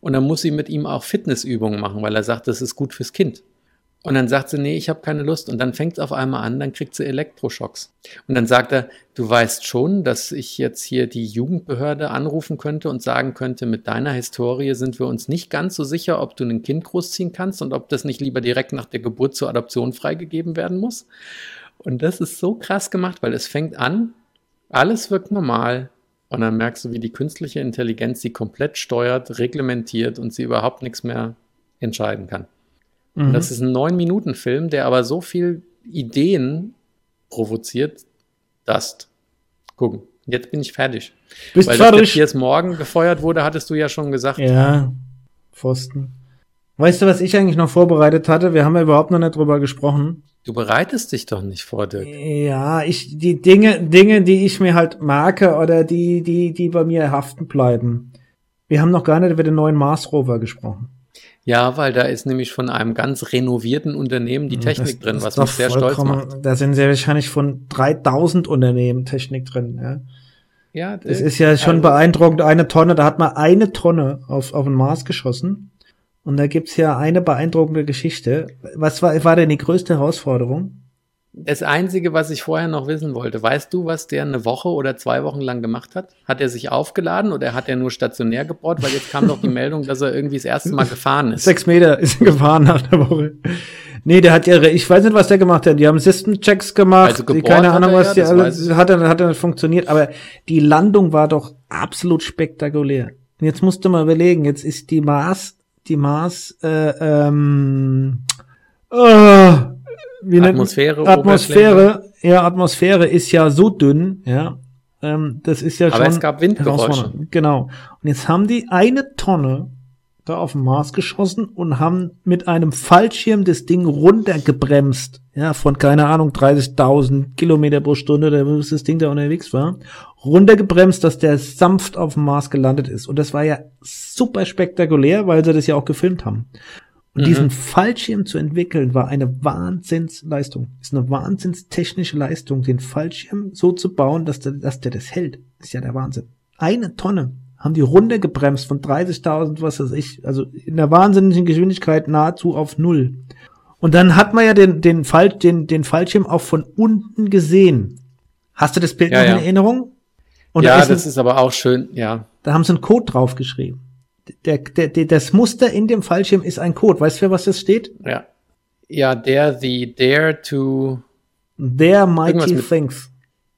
Und dann muss sie mit ihm auch Fitnessübungen machen, weil er sagt, das ist gut fürs Kind. Und dann sagt sie, nee, ich habe keine Lust. Und dann fängt es auf einmal an, dann kriegt sie Elektroschocks. Und dann sagt er, du weißt schon, dass ich jetzt hier die Jugendbehörde anrufen könnte und sagen könnte, mit deiner Historie sind wir uns nicht ganz so sicher, ob du ein Kind großziehen kannst und ob das nicht lieber direkt nach der Geburt zur Adoption freigegeben werden muss. Und das ist so krass gemacht, weil es fängt an, alles wirkt normal. Und dann merkst du, wie die künstliche Intelligenz sie komplett steuert, reglementiert und sie überhaupt nichts mehr entscheiden kann. Mhm. Das ist ein neun-Minuten-Film, der aber so viel Ideen provoziert, dass, gucken, jetzt bin ich fertig. Bist Weil fertig? Weil das jetzt morgen gefeuert wurde, hattest du ja schon gesagt. Ja, Pfosten. Weißt du, was ich eigentlich noch vorbereitet hatte? Wir haben ja überhaupt noch nicht drüber gesprochen. Du bereitest dich doch nicht vor, Dirk. Ja, ich, die Dinge, Dinge, die ich mir halt merke oder die, die, die bei mir haften bleiben. Wir haben noch gar nicht über den neuen Mars Rover gesprochen. Ja, weil da ist nämlich von einem ganz renovierten Unternehmen die Technik das, drin, was mich sehr stolz macht. Da sind sehr wahrscheinlich von dreitausend Unternehmen Technik drin. Ja, ja das, das ist ja schon also beeindruckend. Eine Tonne, da hat man eine Tonne auf, auf den Mars geschossen. Und da gibt's ja eine beeindruckende Geschichte. Was war, war denn die größte Herausforderung? Das Einzige, was ich vorher noch wissen wollte, weißt du, was der eine Woche oder zwei Wochen lang gemacht hat? Hat er sich aufgeladen oder hat er nur stationär gebaut? Weil jetzt kam doch die Meldung, dass er irgendwie das erste Mal gefahren ist. Sechs Meter ist er gefahren nach der Woche. Nee, der hat ja, ich weiß nicht, was der gemacht hat. Die haben System-Checks gemacht, also die, keine Ahnung, was ja, die alle, hat er, hat er nicht funktioniert. Aber die Landung war doch absolut spektakulär. Und jetzt musst du mal überlegen, jetzt ist die Mars, die Mars, äh, ähm, oh, wie Atmosphäre, Atmosphäre, ja, Atmosphäre ist ja so dünn, ja, ähm, das ist ja aber schon. Aber es gab Windgeräusche. Genau. Und jetzt haben die eine Tonne da auf den Mars geschossen und haben mit einem Fallschirm das Ding runtergebremst, ja, von, keine Ahnung, dreißigtausend Kilometer pro Stunde, da muss das Ding da unterwegs war, runtergebremst, dass der sanft auf dem Mars gelandet ist. Und das war ja super spektakulär, weil sie das ja auch gefilmt haben. Und mhm. diesen Fallschirm zu entwickeln, war eine Wahnsinnsleistung. Ist eine wahnsinnstechnische Leistung, den Fallschirm so zu bauen, dass der, dass der das hält. Ist ja der Wahnsinn. Eine Tonne haben die runtergebremst von dreißigtausend, was weiß ich, also in der wahnsinnigen Geschwindigkeit nahezu auf Null. Und dann hat man ja den, den, Fall, den, den Fallschirm auch von unten gesehen. Hast du das Bild ja, noch ja. in Erinnerung? Und ja, da ist das ein, ist aber auch schön, ja. Da haben sie einen Code draufgeschrieben. Der, der, der, das Muster in dem Fallschirm ist ein Code. Weißt du, für was das steht? Ja. Ja, dare the, dare to... Dare mighty things.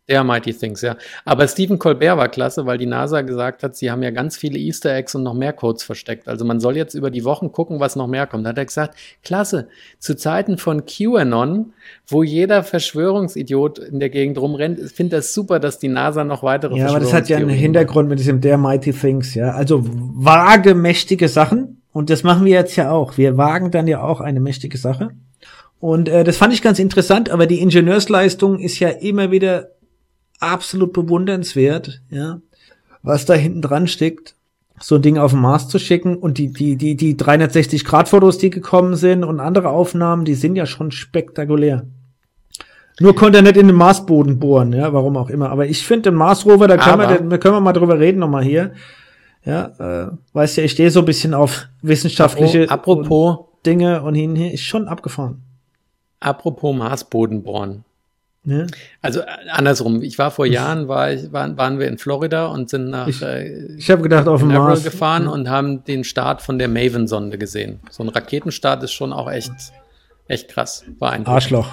Dare mighty things, ja. Aber Stephen Colbert war klasse, weil die NASA gesagt hat, sie haben ja ganz viele Easter Eggs und noch mehr Codes versteckt. Also man soll jetzt über die Wochen gucken, was noch mehr kommt. Da hat er gesagt, klasse, zu Zeiten von QAnon, wo jeder Verschwörungsidiot in der Gegend rumrennt, ich finde das super, dass die NASA noch weitere ja, Verschwörungstheorien. Ja, aber das hat ja einen Hintergrund mit diesem Dare mighty things, ja. Also vage, mächtige Sachen. Und das machen wir jetzt ja auch. Wir wagen dann ja auch eine mächtige Sache. Und äh, das fand ich ganz interessant, aber die Ingenieursleistung ist ja immer wieder absolut bewundernswert, ja, was da hinten dran steckt, so ein Ding auf den Mars zu schicken, und die die die die dreihundertsechzig Grad Fotos, die gekommen sind, und andere Aufnahmen, die sind ja schon spektakulär. Nur konnte er nicht in den Marsboden bohren, ja, warum auch immer. Aber ich finde den Marsrover, da können wir, da können wir mal drüber reden nochmal hier. Ja, äh, weißt ja, ich stehe so ein bisschen auf wissenschaftliche apropos Dinge und hin hier ist schon abgefahren. Apropos Marsboden bohren. Ja. Also äh, andersrum, ich war vor Jahren, war ich, waren, waren wir in Florida und sind nach ich, äh, ich hab gedacht, auf dem Mars gefahren, ja, und haben den Start von der Maven-Sonde gesehen. So ein Raketenstart ist schon auch echt, echt krass. War ein Arschloch.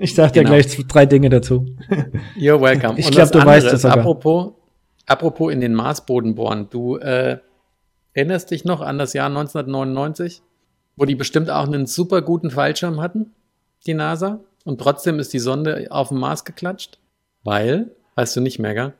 Ich sag genau. dir gleich drei Dinge dazu. You're welcome. Ich glaube, du andere, weißt das aber. Apropos, apropos in den Marsboden bohren, du äh, erinnerst dich noch an das Jahr neunzehnhundertneunundneunzig, wo die bestimmt auch einen super guten Fallschirm hatten, die NASA? Und trotzdem ist die Sonde auf dem Mars geklatscht, weil, weißt du nicht mehr, gell?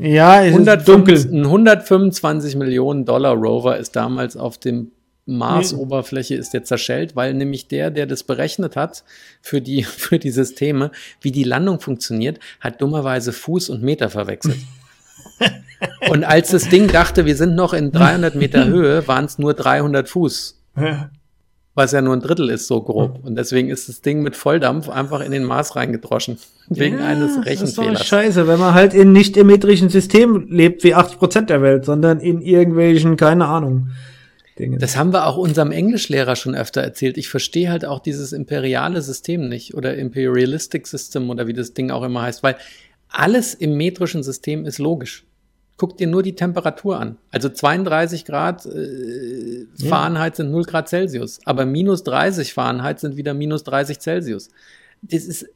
Ja, es hundertfünf, ist dunkel. Ein hundertfünfundzwanzig Millionen Dollar Rover ist damals auf dem Mars-Oberfläche ist der zerschellt, weil nämlich der, der das berechnet hat für die, für die Systeme, wie die Landung funktioniert, hat dummerweise Fuß und Meter verwechselt. Und als das Ding dachte, wir sind noch in dreihundert Meter Höhe, waren es nur dreihundert Fuß. Ja. Was ja nur ein Drittel ist, so grob. Und deswegen ist das Ding mit Volldampf einfach in den Mars reingedroschen. Wegen ja, eines Rechenfehlers. Das ist doch scheiße, wenn man halt in nicht symmetrischen Systemen lebt, wie achtzig Prozent der Welt, sondern in irgendwelchen, keine Ahnung, Dinge. Das haben wir auch unserem Englischlehrer schon öfter erzählt. Ich verstehe halt auch dieses imperiale System nicht oder Imperialistic System oder wie das Ding auch immer heißt, weil alles im metrischen System ist logisch. Guck dir nur die Temperatur an. Also zweiunddreißig Grad äh, ja. Fahrenheit sind null Grad Celsius, aber minus dreißig Fahrenheit sind wieder minus dreißig Celsius. Das ist,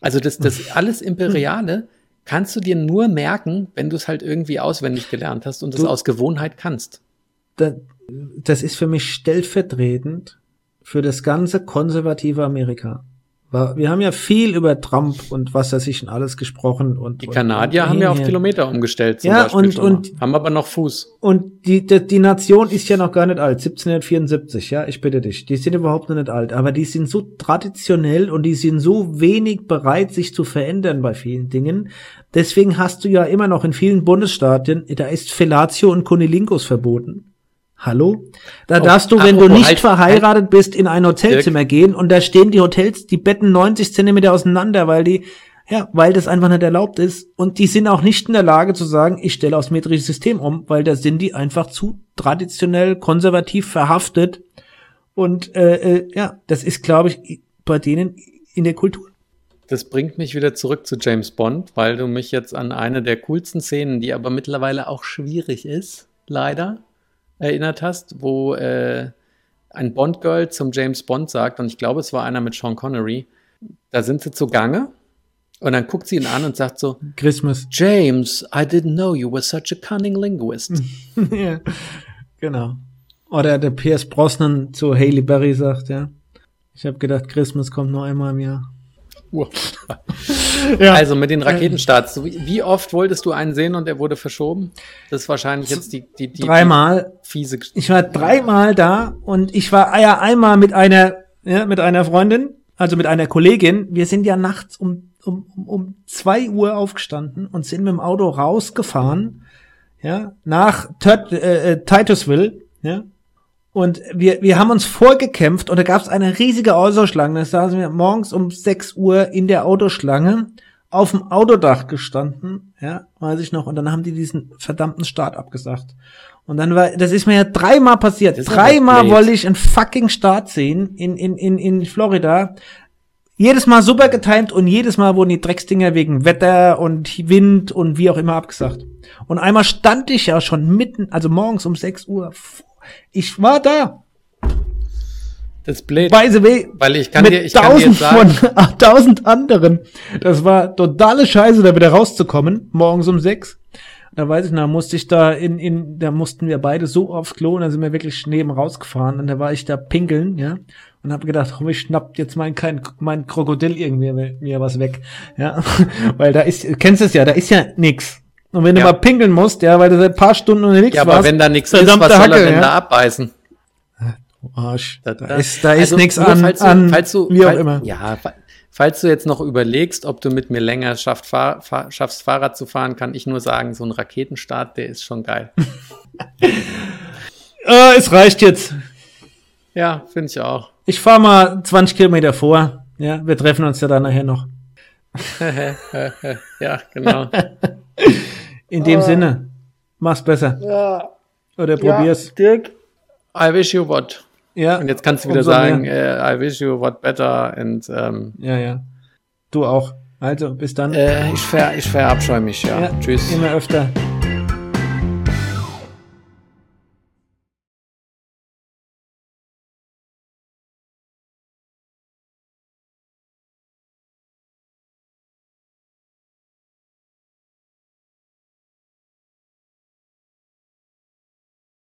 also das, das alles Imperiale kannst du dir nur merken, wenn du es halt irgendwie auswendig gelernt hast und es aus Gewohnheit kannst. Das, das ist für mich stellvertretend für das ganze konservative Amerika. Wir haben ja viel über Trump und was weiß ich und alles gesprochen. Und die Kanadier und haben ja auf Kilometer umgestellt zum ja, Beispiel. Und, und, haben aber noch Fuß. Und die, die, die Nation ist ja noch gar nicht alt, siebzehnhundertvierundsiebzig, ja, ich bitte dich. Die sind überhaupt noch nicht alt, aber die sind so traditionell und die sind so wenig bereit, sich zu verändern bei vielen Dingen. Deswegen hast du ja immer noch in vielen Bundesstaaten, da ist Fellatio und Kunilingus verboten. Hallo? Da darfst du, wenn du nicht verheiratet bist, in ein Hotelzimmer gehen, und da stehen die Hotels, die Betten neunzig Zentimeter auseinander, weil die, ja, weil das einfach nicht erlaubt ist, und die sind auch nicht in der Lage zu sagen, ich stelle aufs metrische System um, weil da sind die einfach zu traditionell, konservativ verhaftet, und äh, äh ja, das ist, glaube ich, bei denen in der Kultur. Das bringt mich wieder zurück zu James Bond, weil du mich jetzt an eine der coolsten Szenen, die aber mittlerweile auch schwierig ist, leider, erinnert hast, wo äh, ein Bond-Girl zum James Bond sagt, und ich glaube, es war einer mit Sean Connery, da sind sie zugange und dann guckt sie ihn an und sagt so, Christmas. James, I didn't know you were such a cunning linguist. Ja, genau. Oder der Pierce Brosnan zu Hailey Berry sagt, ja, ich habe gedacht, Christmas kommt nur einmal im Jahr. Ja. Also mit den Raketenstarts. Wie oft wolltest du einen sehen und er wurde verschoben? Das ist wahrscheinlich jetzt die, die, die dreimal die fiese. Ich war dreimal da und ich war ja einmal mit einer ja, mit einer Freundin, also mit einer Kollegin. Wir sind ja nachts um um um zwei Uhr aufgestanden und sind mit dem Auto rausgefahren, ja nach Tört, äh, Titusville, ja. Und wir wir haben uns vorgekämpft und da gab es eine riesige Autoschlange. Da saßen wir morgens um sechs Uhr in der Autoschlange auf dem Autodach gestanden, ja, weiß ich noch. Und dann haben die diesen verdammten Start abgesagt. Und dann war, das ist mir ja dreimal passiert. Dreimal wollte ich einen fucking Start sehen in in in in Florida. Jedes Mal super getimt und jedes Mal wurden die Drecksdinger wegen Wetter und Wind und wie auch immer abgesagt. Und einmal stand ich ja schon mitten, also morgens um sechs Uhr. Ich war da. Das ist blöd. By the way, weil ich kann mit dir, ich tausend kann dir jetzt sagen, von achttausend anderen. Das war totale Scheiße, da wieder rauszukommen. Morgens um sechs. Da weiß ich noch, musste ich da in, in, da mussten wir beide so aufs Klo und da sind wir wirklich neben rausgefahren und da war ich da pinkeln, ja. Und hab gedacht, oh, ich schnapp jetzt mein, kein, mein Krokodil irgendwie mir was weg, ja. Weil da ist, kennst du es ja, da ist ja nix. Und wenn ja. du mal pinkeln musst, ja, weil du seit ein paar Stunden unterwegs warst. Ja, aber warst, wenn da nichts ist, was soll Hacke, er denn ja? da abbeißen? Du Arsch, da, da, da ist, da also ist nichts an, falls du, an falls du, wie falls, auch immer. Ja, falls du jetzt noch überlegst, ob du mit mir länger schaffst, fahr, fahr, schaffst, Fahrrad zu fahren, kann ich nur sagen, so ein Raketenstart, der ist schon geil. äh, es reicht jetzt. Ja, finde ich auch. Ich fahre mal zwanzig Kilometer vor. Ja, wir treffen uns ja dann nachher noch. Ja, genau. In dem uh, Sinne, mach's besser. Ja. Oder probier's. Ja, Dirk. I wish you what. Ja. Und jetzt kannst du wieder umso sagen, äh, I wish you what better. And, ähm, ja, ja. Du auch. Also, bis dann. Äh, ich ver, ich verabscheue mich, ja. ja. Tschüss. Immer öfter.